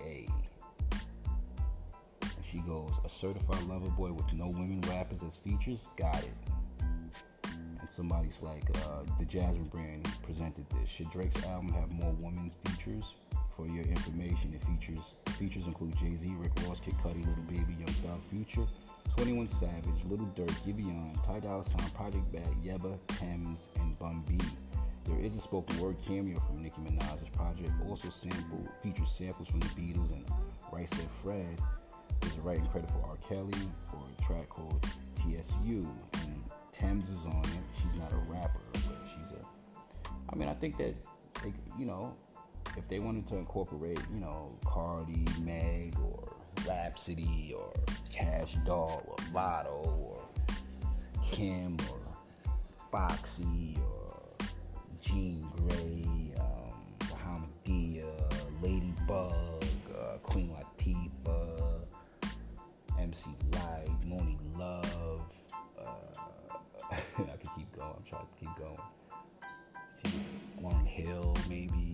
And she goes, a certified lover boy with no women rappers as features? Got it. And somebody's like, the Jasmine brand presented this. Should Drake's album have more women's features? For your information, the features include Jay Z, Rick Ross, Kid Cudi, Lil Baby, Young Thug, Future, 21 Savage, Lil Durk, Giveon, Ty Dolla $ign, Project Bad, Yebba, Thames, and Bun B. There is a spoken word cameo from Nicki Minaj's project, also features samples from the Beatles and Right Said Fred. There's a writing credit for R. Kelly for a track called TSU, and Thames is on it. She's not a rapper, but I mean, I think that, they, you know, if they wanted to incorporate, you know, Cardi, Meg, or Rapsody, or Cash Doll, or Lotto, or Kim, or Foxy, or Jean Grey, Bahamadia, Ladybug, Queen Latifah, MC Light, Moni Love, I could keep going, I'm trying to keep going, Lauren Hill maybe,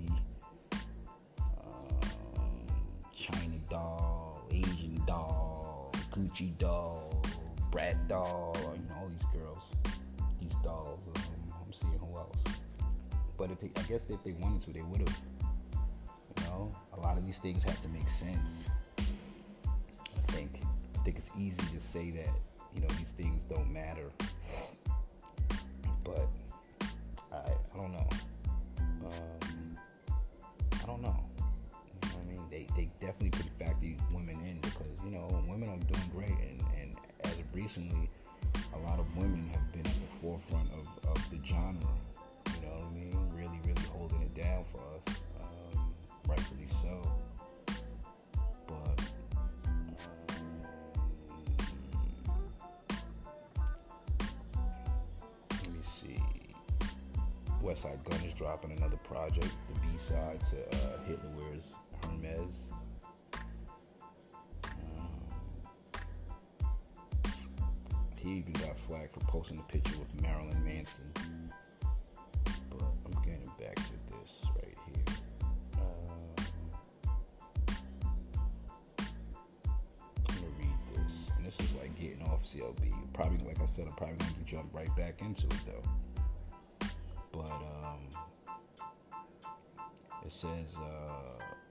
China Doll, Asian Doll, Gucci Doll, Brat Doll, you know, all these girls, these dolls, I'm seeing who else. But if they, I guess if they wanted to, they would have. You know, a lot of these things have to make sense. I think it's easy to say that, you know, these things don't matter. But I don't know. I don't know. You know what I mean? They definitely could factor these women in because, you know, women are doing great. And as of recently, a lot of women have been at the forefront of the genre. You know what I mean? Really, really holding it down for us, rightfully so. But let me see. Westside Gun is dropping another project, the B side to Hitler Wears Hermes. He even got flagged for posting a picture with Marilyn Manson. I'm getting back to this right here. I'm gonna read this, and this is like getting off CLB. Probably, like I said, I'm probably gonna jump right back into it though. But it says,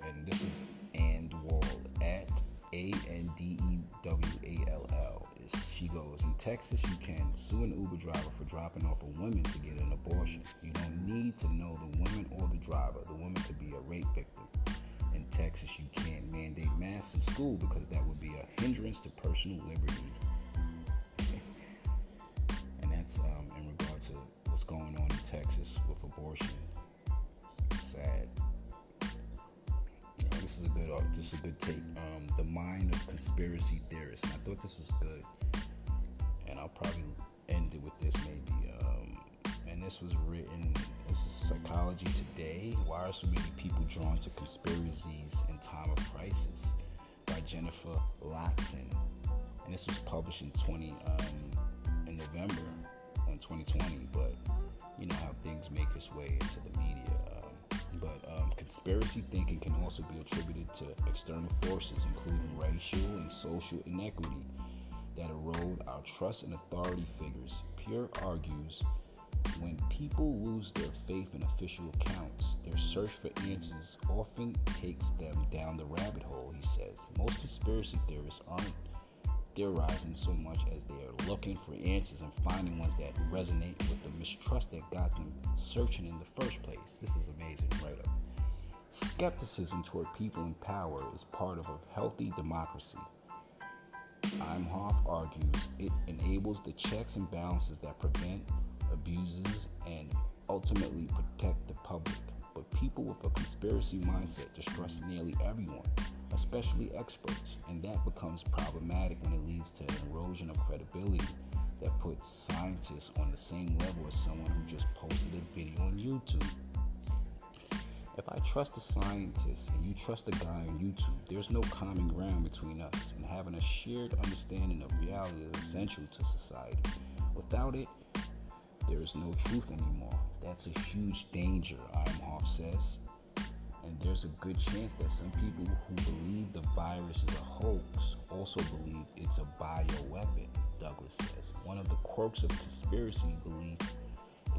and this is Andwall at ANDEWALL. She goes, in Texas, you can sue an Uber driver for dropping off a woman to get an abortion. You don't need to know the woman or the driver. The woman could be a rape victim. In Texas, you can't mandate masks in school because that would be a hindrance to personal liberty. And that's in regard to what's going on in Texas with abortion. Sad. This is a good take. The Mind of Conspiracy Theorists. And I thought this was good, and I'll probably end it with this maybe. And and this was written in Psychology Today, Why Are So Many People Drawn to Conspiracies in Time of Crisis by Jennifer Latson. And this was published in November on 2020, but you know how things make its way into the media. But conspiracy thinking can also be attributed to external forces, including racial and social inequity that erode our trust in authority figures. Pure argues, when people lose their faith in official accounts, their search for answers often takes them down the rabbit hole, he says. Most conspiracy theorists aren't theorizing so much as they are looking for answers and finding ones that resonate with the mistrust that got them searching in the first place. This is amazing, right up. Skepticism toward people in power is part of a healthy democracy. Hov argues it enables the checks and balances that prevent abuses and ultimately protect the public. But people with a conspiracy mindset distrust nearly everyone, especially experts, and that becomes problematic when it leads to an erosion of credibility that puts scientists on the same level as someone who just posted a video on YouTube. If I trust a scientist and you trust a guy on YouTube, there's no common ground between us, and having a shared understanding of reality is essential to society. Without it, there is no truth anymore. That's a huge danger, Hov says. And there's a good chance that some people who believe the virus is a hoax also believe it's a bioweapon, Douglas says. One of the quirks of conspiracy belief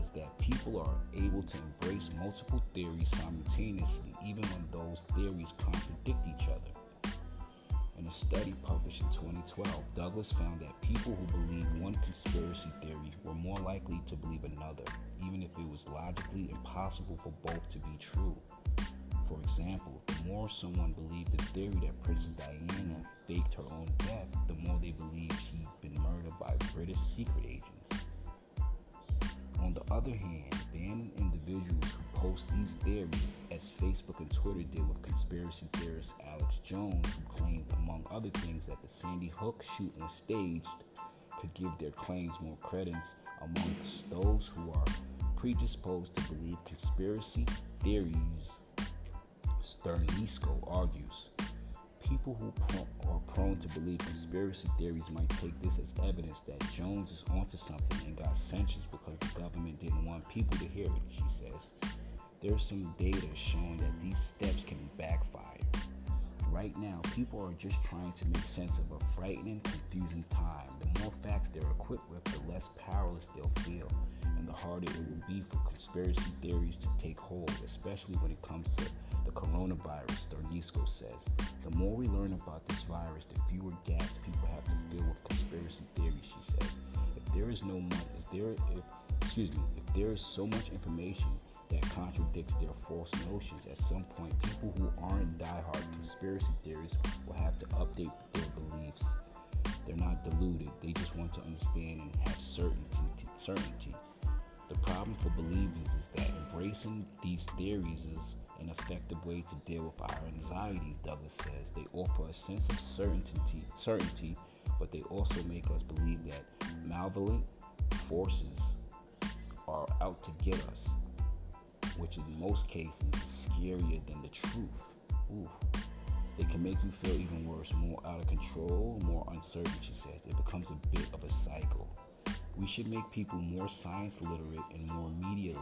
is that people are able to embrace multiple theories simultaneously, even when those theories contradict each other. In a study published in 2012, Douglas found that people who believe one conspiracy theory were more likely to believe another, even if it was logically impossible for both to be true. For example, the more someone believed the theory that Princess Diana faked her own death, the more they believed she'd been murdered by British secret agents. On the other hand, banning individuals who post these theories, as Facebook and Twitter did with conspiracy theorist Alex Jones, who claimed, among other things, that the Sandy Hook shooting was staged, could give their claims more credence amongst those who are predisposed to believe conspiracy theories. Sternlisco argues people who are prone to believe conspiracy theories might take this as evidence that Jones is onto something and got sanctioned because the government didn't want people to hear it, she says. There's some data showing that these steps can backfire. Right now, people are just trying to make sense of a frightening, confusing time. The more facts they're equipped with, the less powerless they'll feel, and the harder it will be for conspiracy theories to take hold, especially when it comes to the coronavirus, Sternlisco says. The more we learn about this virus, the fewer gaps people have to fill with conspiracy theories, she says. If there is so much information that contradicts their false notions, at some point people who aren't diehard conspiracy theorists will have to update their beliefs. They're not deluded, they just want to understand and have certainty. The problem for believers is that embracing these theories is an effective way to deal with our anxieties, Douglas says. They offer a sense of certainty, but they also make us believe that malevolent forces are out to get us, which in most cases is scarier than the truth. Ooh. It can make you feel even worse, more out of control, more uncertain, she says. It becomes a bit of a cycle. We should make people more science literate and more media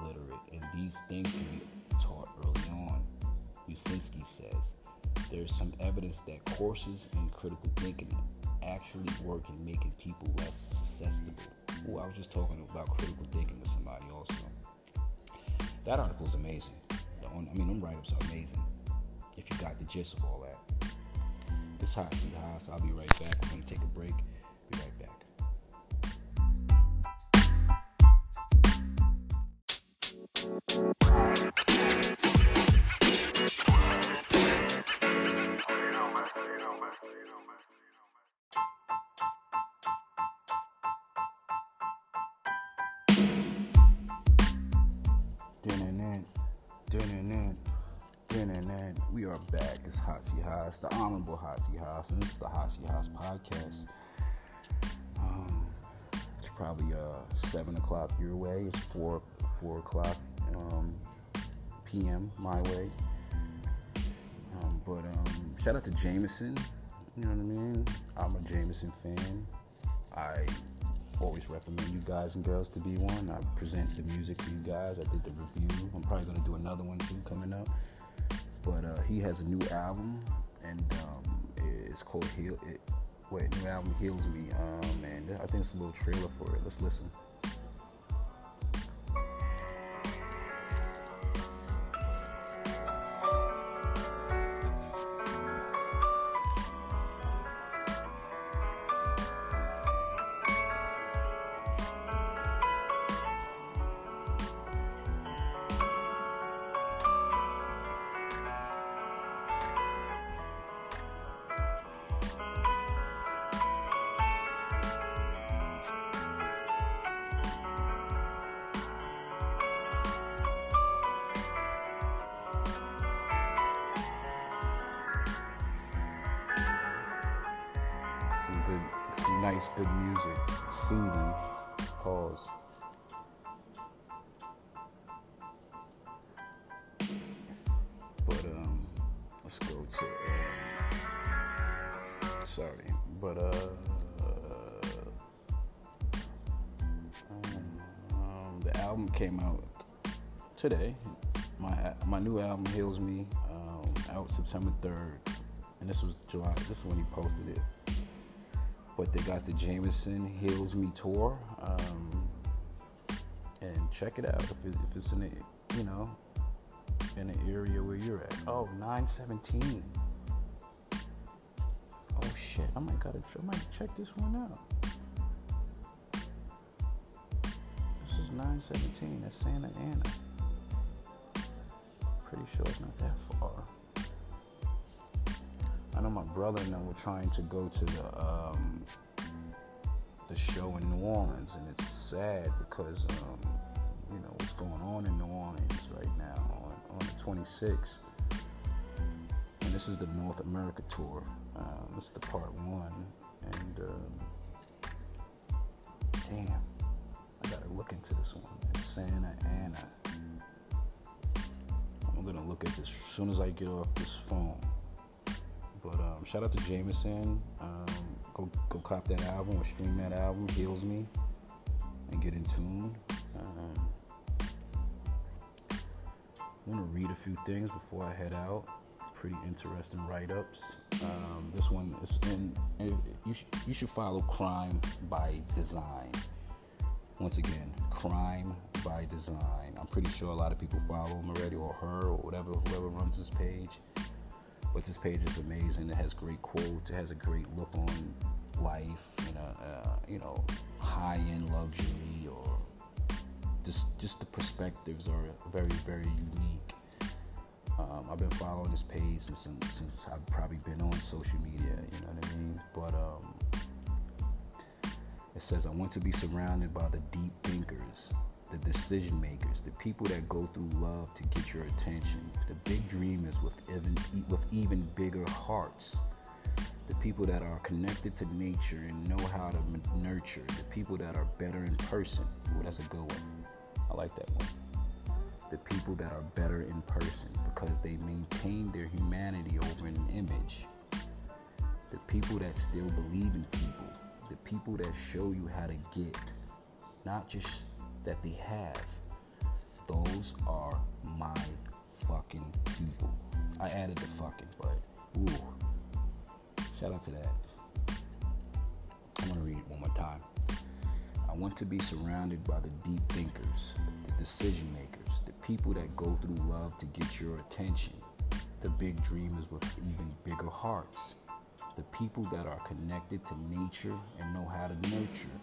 literate, and these things can be taught early on, Usinski says. There's some evidence that courses in critical thinking actually work in making people less susceptible. Ooh, I was just talking about critical thinking with somebody also. That article is amazing. Them write-ups are amazing. If you got the gist of all that. It's Hot Seat House. I'll be right back. We're going to take a break. Be right back. We are back. It's Hot Seat House, the Honorable Hot Seat House, and this is the Hot Seat House podcast. It's probably 7 o'clock your way. It's four o'clock p.m. my way. But shout out to Jameson. You know what I mean? I'm a Jameson fan. I always recommend you guys and girls to be one. I present the music to you guys. I did the review. I'm probably gonna do another one too coming up. But he has a new album, and it's called New Album Heals Me. And I think it's a little trailer for it. Let's listen. Nice, good music, soothing. Pause. But let's go to. The album came out today. My new album Heals Me, out September 3rd, and this was July. This is when he posted it. But they got the Jameson Heals Me tour, and check it out if it's in the, you know, in the area where you're at. Oh, 917. Oh shit! I might check this one out. This is 917. That's Santa Ana. Pretty sure it's not that far. I know my brother and I were trying to go to the show in New Orleans, and it's sad because you know what's going on in New Orleans right now on the 26th. And this is the North America tour. This is the part one, and damn, I gotta look into this one. It's Santa Ana. I'm gonna look at this as soon as I get off this phone. But shout out to Jameson. Go cop that album or stream that album, Heals Me, and get in tune. I want to read a few things before I head out. Pretty interesting write-ups. This one is you should follow Crime by Design. Once again, Crime by Design. I'm pretty sure a lot of people follow him already, or her, or whoever runs this page. But this page is amazing. It has great quotes. It has a great look on life and high-end luxury, or just the perspectives are very, very unique. I've been following this page since I've probably been on social media. You know what I mean? But it says, "I want to be surrounded by the deep thinkers, the decision makers, the people that go through love to get your attention, the big dreamers with even bigger hearts, the people that are connected to nature and know how to nurture, the people that are better in person." Ooh, that's a good one. I like that one. The people that are better in person because they maintain their humanity over an image. The people that still believe in people. The people that show you how to get, not just that they have. Those are my fucking people. I added the fucking, but ooh, shout out to that. I'm gonna read it one more time. I want to be surrounded by the deep thinkers, the decision makers, the people that go through love to get your attention, the big dreamers with even bigger hearts, the people that are connected to nature and know how to nurture,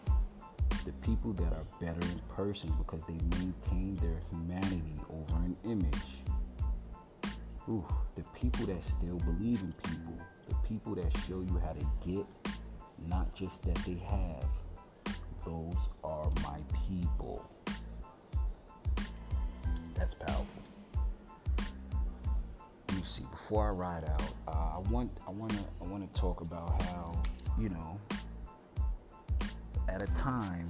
the people that are better in person because they maintain their humanity over an image. Ooh, the people that still believe in people. The people that show you how to get, not just that they have. Those are my people. That's powerful. Let me see. Before I ride out, I want to talk about how, you know, at a time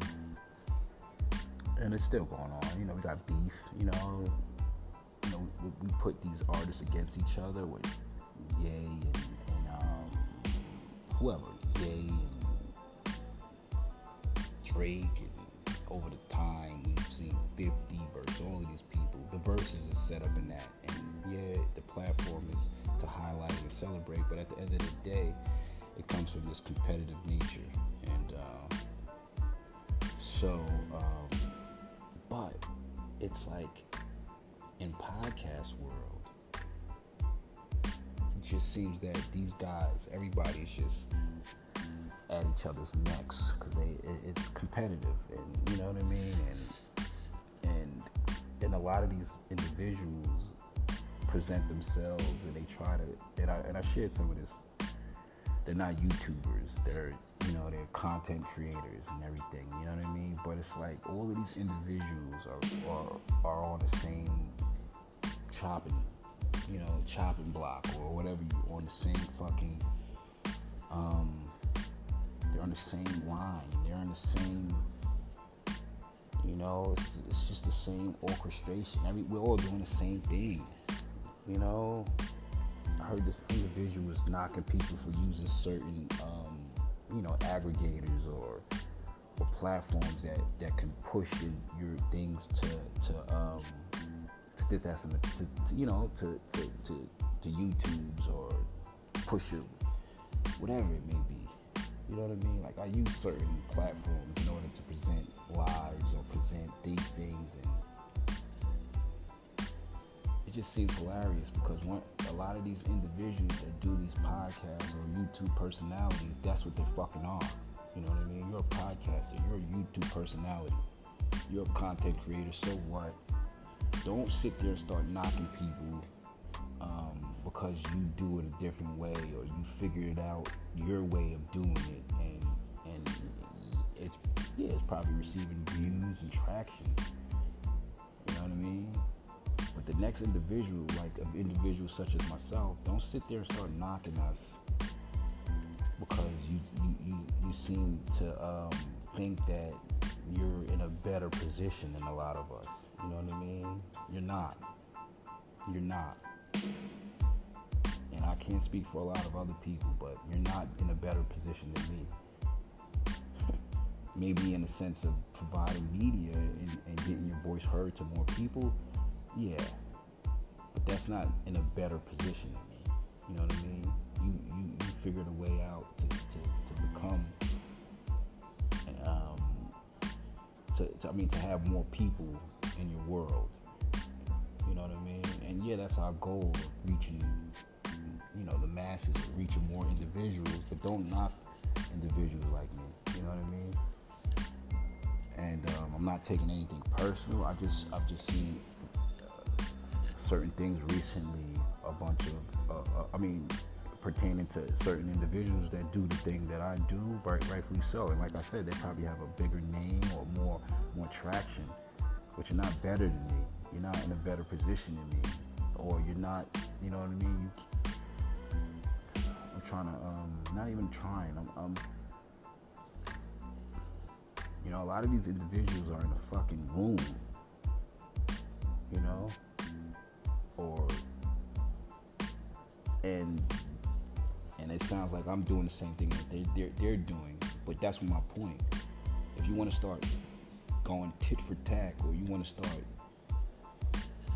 and it's still going on. You know, we got beef. You know, we put these artists against each other with Ye and whoever, Ye and Drake, and over the time we've seen 50 versus all of these people. The verses is set up in that, and yeah, the platform is to highlight and celebrate, but at the end of the day, it comes from this competitive nature, and but it's like in podcast world, it just seems that these guys, everybody's just at each other's necks because it's competitive, and you know what I mean, and a lot of these individuals present themselves and they try to, and I shared some of this. They're not YouTubers. They're content creators and everything. You know what I mean? But it's like all of these individuals are on the same chopping block or whatever. You on the same fucking they're on the same line. They're on the same. You know, it's just the same orchestration. I mean, we're all doing the same thing. You know. I heard this individual was knocking people for using certain, aggregators or platforms that can push your things to this, that's to YouTube's or push your whatever it may be. You know what I mean? Like I use certain platforms in order to present lives or present these things and. It just seems hilarious because a lot of these individuals that do these podcasts or YouTube personalities, that's what they fucking are. You know what I mean? You're a podcaster, you're a YouTube personality, you're a content creator, so what? Don't sit there and start knocking people because you do it a different way or you figure it out your way of doing it, and it's probably receiving views and traction. You know what I mean? But the next individual, like an individual such as myself, don't sit there and start knocking us because you seem to think that you're in a better position than a lot of us. You know what I mean? You're not. And I can't speak for a lot of other people, but you're not in a better position than me. Maybe in the sense of providing media and getting your voice heard to more people. Yeah, but that's not in a better position than me. You know what I mean? You figured a way out to become, to have more people in your world. You know what I mean? And yeah, that's our goal of reaching, the masses, reaching more individuals. But don't knock individuals like me. You know what I mean? And I'm not taking anything personal. I've just seen certain things recently, a bunch of, pertaining to certain individuals that do the thing that I do, rightfully so, and like I said, they probably have a bigger name or more traction, but you're not better than me, you're not in a better position than me, or you're not, you know what I mean, a lot of these individuals are in a fucking room, you know, and it sounds like I'm doing the same thing that they're doing, but that's my point. If you want to start going tit for tat, or you want to start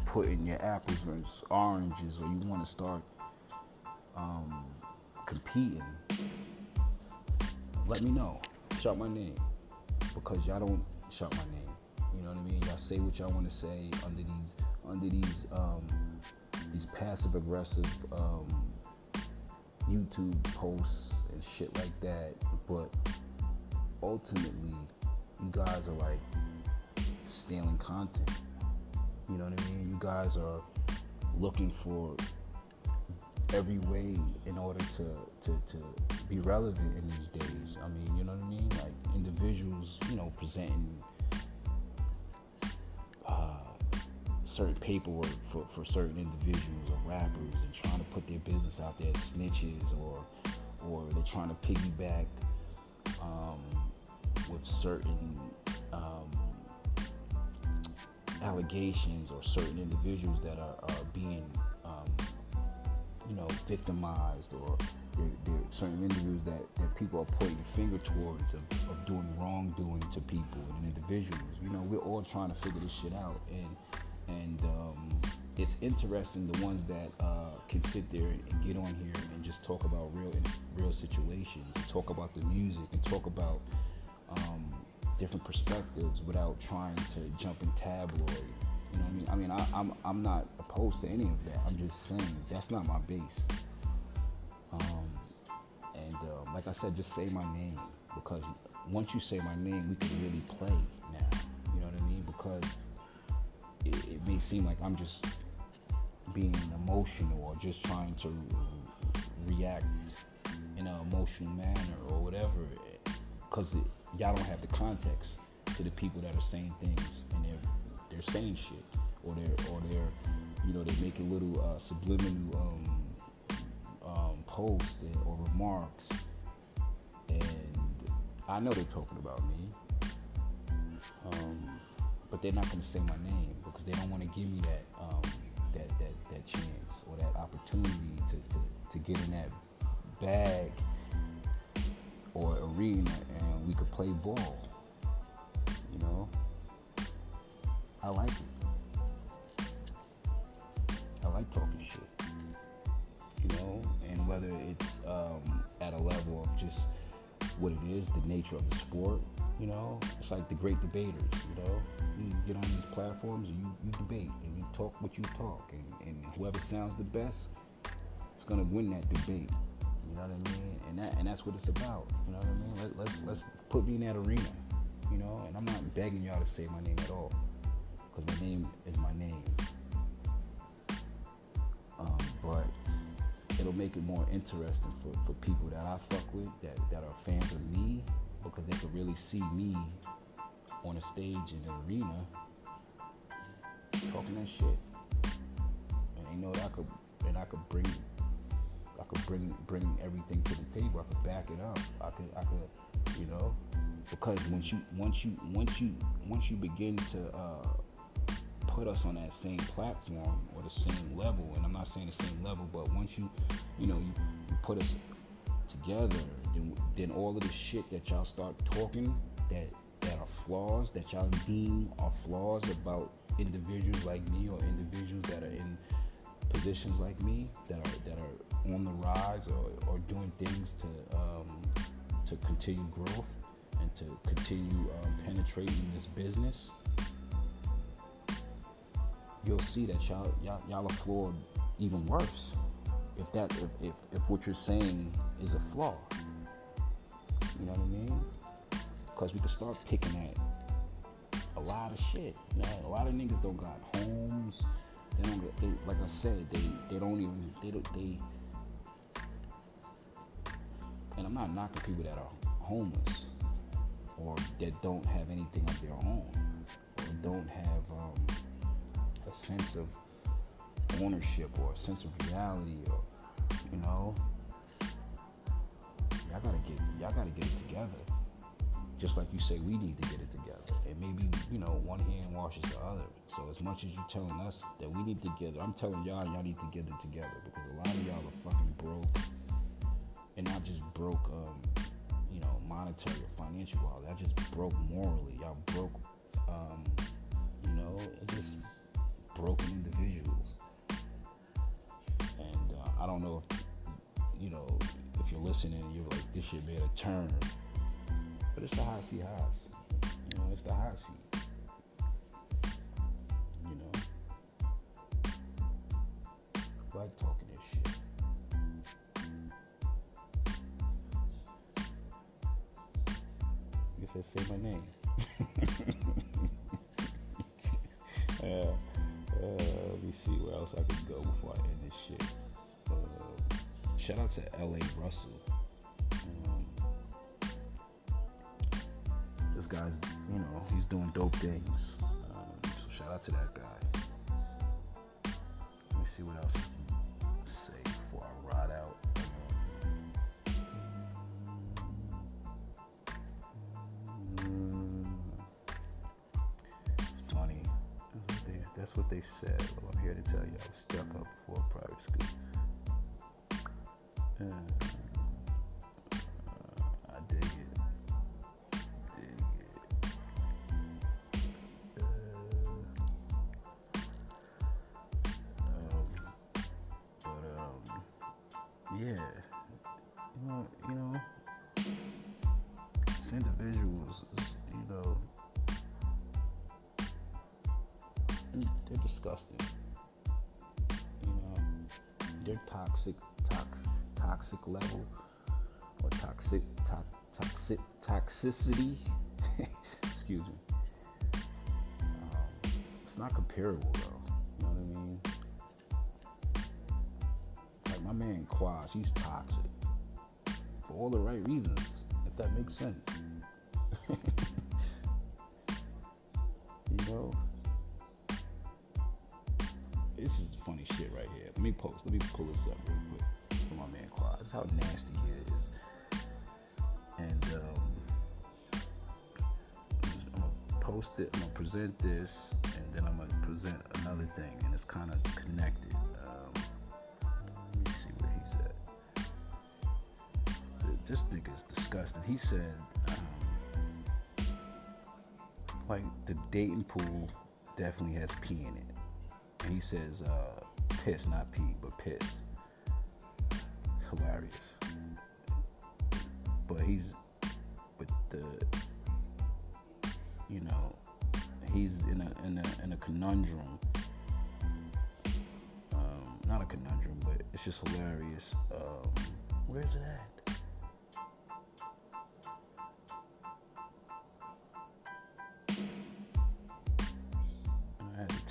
putting your apples versus oranges, or you want to start competing, let me know. Shout my name, because y'all don't shout my name. You know what I mean? Y'all say what y'all want to say under these passive aggressive YouTube posts and shit like that, but ultimately you guys are like stealing content. You know what I mean? You guys are looking for every way in order to be relevant in these days. I mean, you know what I mean? Like individuals, presenting certain paperwork for certain individuals or rappers and trying to put their business out there as snitches or they're trying to piggyback with certain allegations or certain individuals that are being, victimized, or there are certain individuals that people are pointing the finger towards of doing wrongdoing to people and individuals. You know, we're all trying to figure this shit out, and it's interesting, the ones that can sit there and get on here and just talk about real situations, and talk about the music, and talk about different perspectives without trying to jump in tabloid. You know what I mean? I'm not opposed to any of that. I'm just saying that's not my base. Like I said, just say my name, because once you say my name, we can really play now. You know what I mean? Because it may seem like I'm just being emotional or just trying to react in an emotional manner or whatever, because y'all don't have the context to the people that are saying things, and they're saying shit, or they're they're making little subliminal posts or remarks, and I know they're talking about me, but they're not going to say my name because they don't want to give me that that chance or that opportunity to get in that bag or arena, and we could play ball. You know, I like it. I like talking shit. You know, and whether it's at a level of just what it is, the nature of the sport. You know, it's like the great debaters. You know, you get on these platforms and you debate and you talk what you talk, and whoever sounds the best is gonna win that debate. You know what I mean? And that's what it's about. You know what I mean? Let's put me in that arena. You know, and I'm not begging y'all to say my name at all, because my name is my name. But it'll make it more interesting for people that I fuck with, that are fans of me, because they can really see me on a stage in the arena talking that shit, and they know that I could bring it. I could bring everything to the table. I could back it up. I could, you know, because once you begin to put us on that same platform or the same level, and I'm not saying the same level, but once you put us together, then all of the shit that y'all start talking that are flaws, that y'all deem are flaws about individuals like me or individuals that are in positions like me, that are on the rise or doing things to continue growth and to continue penetrating this business, you'll see that y'all are flawed even worse. If what you're saying is a flaw, you know what I mean? Because we can start picking at a lot of shit. You know, a lot of niggas don't got homes. They don't get, like I said, they don't even, and I'm not knocking people that are homeless or that don't have anything of their own or don't have a sense of ownership or a sense of reality, or, you know, y'all gotta get it together. Just like you say, we need to get it together. And maybe, you know, one hand washes the other. So as much as you're telling us that we need to get it, I'm telling y'all need to get it together, because a lot of y'all are fucking broke. And not just broke, monetary or financial wise. Y'all just broke morally. Y'all broke, just broken individuals. And I don't know if you're listening and you're like, this shit made a turn. But it's the hot seat, You know, it's the hot seat. You know, I like talking this shit. You said, say my name. Let me see where else I can go before I end this shit. Shout out to L.A. Russell. This guy's, he's doing dope things. So shout out to that guy. Let me see what else I can say before I ride out. It's funny. That's what they said. Well, I'm here to tell you I was stuck up before private school. I dig it. Yeah. You know, it's individuals, you know, they're disgusting. You know, they're toxic level or toxicity. Excuse me. It's not comparable though. You know what I mean? Like my man Quaz, he's toxic for all the right reasons, if that makes sense. You know. This is funny shit right here. Let me pull this up real quick for my man Quad. This is how nasty it is. And I'm going to post it. I'm going to present this. And then I'm going to present another thing. And it's kind of connected. Let me see what he said. This nigga is disgusting. He said, like, the dating pool definitely has pee in it. And he says, piss, not pee, but piss. It's hilarious. But he's in a conundrum. Not a conundrum, but it's just hilarious. Where's it at?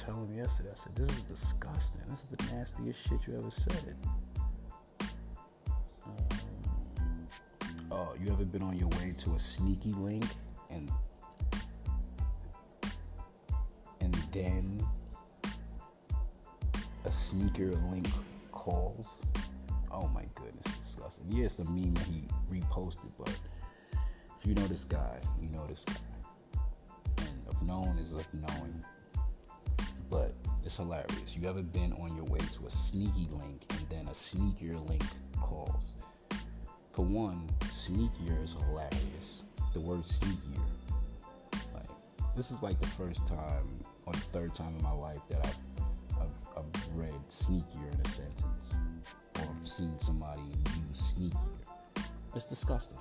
Telling me yesterday, I said, this is disgusting. This is the nastiest shit you ever said. Oh, you ever been on your way to a sneaky link and then a sneaker link calls? Oh my goodness, disgusting. Yeah, it's a meme that he reposted, but if you know this guy, you know this guy. And of known is of knowing. But it's hilarious. You ever been on your way to a sneaky link and then a sneakier link calls? For one, sneakier is hilarious. The word sneakier. Like, this is like the first time or the third time in my life that I've read sneakier in a sentence. Or I've seen somebody use sneakier. It's disgusting.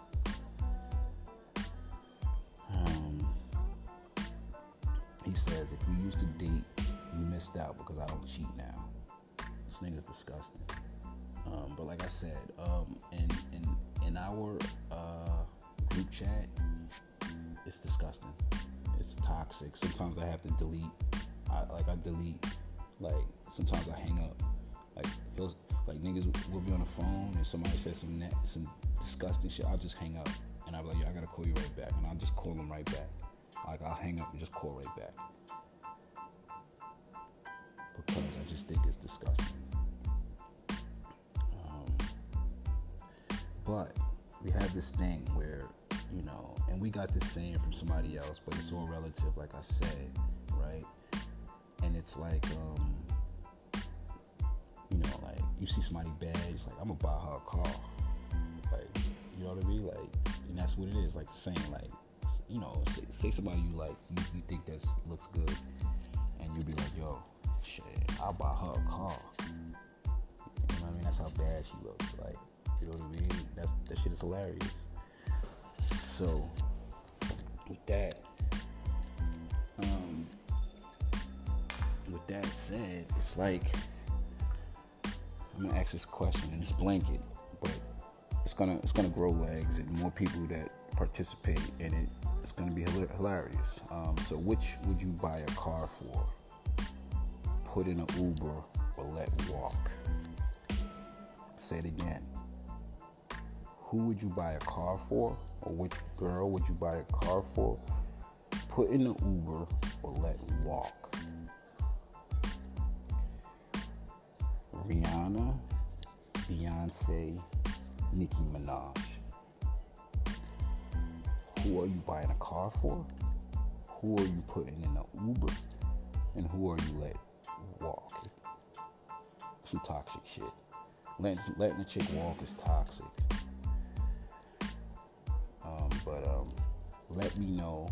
He says, if you used to date, you missed out because I don't cheat now. This nigga's disgusting. But like I said, in our group chat, it's disgusting. It's toxic. Sometimes I have to delete. I delete. Like sometimes I hang up. Like niggas will be on the phone and somebody says some disgusting shit. I'll just hang up and I'll be like, yo, I gotta call you right back, and I'll just call them right back. Like I'll hang up and just call right back. Because I just think it's disgusting. But we have this thing where, you know, and we got this saying from somebody else, but it's all relative, like I said, right? And it's like, you know, like you see somebody bad, it's like, I'm gonna buy her a car. Like, you know what I mean? Like, and that's what it is, like the saying, like, you know, say somebody you like, you think that looks good, and you'll be like, yo, shit, I'll buy her a car. You know what I mean? That's how bad she looks. Like, you know what I mean? That shit is hilarious. So, with that said, it's like, I'm gonna ask this question, and it's blanket, but it's gonna grow legs, and more people that participate in it, it's gonna be hilarious. So, which would you buy a car for? Put in an Uber or let walk? Say it again. Who would you buy a car for? Or which girl would you buy a car for? Put in an Uber or let walk. Rihanna, Beyonce, Nicki Minaj. Who are you buying a car for? Who are you putting in an Uber? And who are you letting walk. Some toxic shit. Letting a chick walk is toxic. Let me know,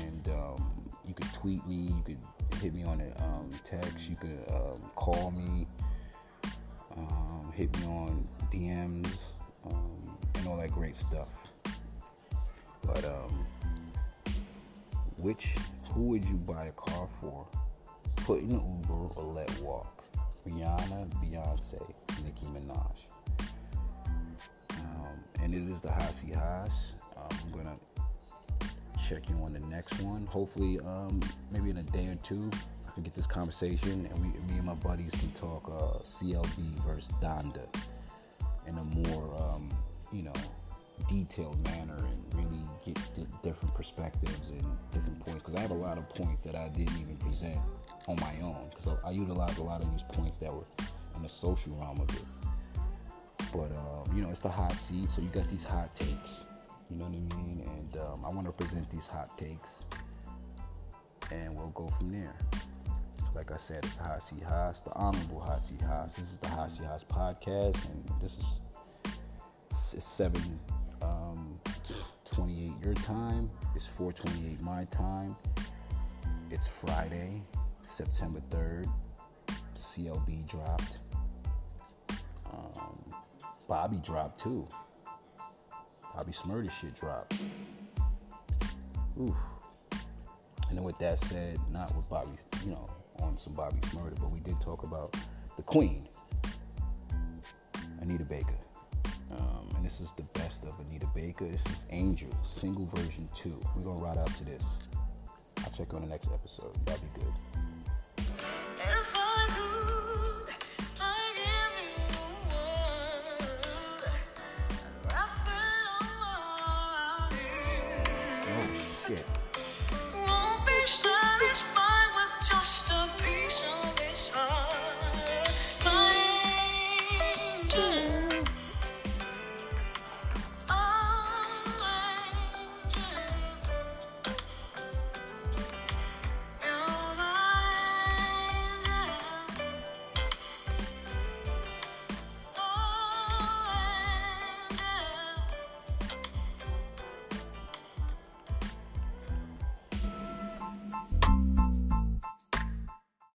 and you could tweet me, you could hit me on a text, you could call me, hit me on DMs, and all that great stuff. But who would you buy a car for? Put in Uber or let walk? Rihanna, Beyonce, Nicki Minaj. And it is the Hasi Hash. I'm gonna check you on the next one. Hopefully, maybe in a day or two, I can get this conversation, and me and my buddies can talk CLB versus Donda in a more, detailed manner, and really get the different perspectives and different points, because I have a lot of points that I didn't even present on my own, because I utilized a lot of these points that were in the social realm of it. But it's the hot seat, so you got these hot takes, you know what I mean, and I want to present these hot takes, and we'll go from there. Like I said, it's the hot seat house, the honorable hot seat house. This is the hot seat house podcast, and this is 7 28 your time. It's 4:28 my time. It's Friday, September 3rd. CLB dropped. Bobby dropped too. Bobby Smurda shit dropped. Oof. And then with that said, not with Bobby, on some Bobby Smurda, but we did talk about the Queen, Anita Baker. And this is the best of Anita Baker. This is Angel, single version 2. We're going to ride out to this. I'll check on the next episode. That'll be good.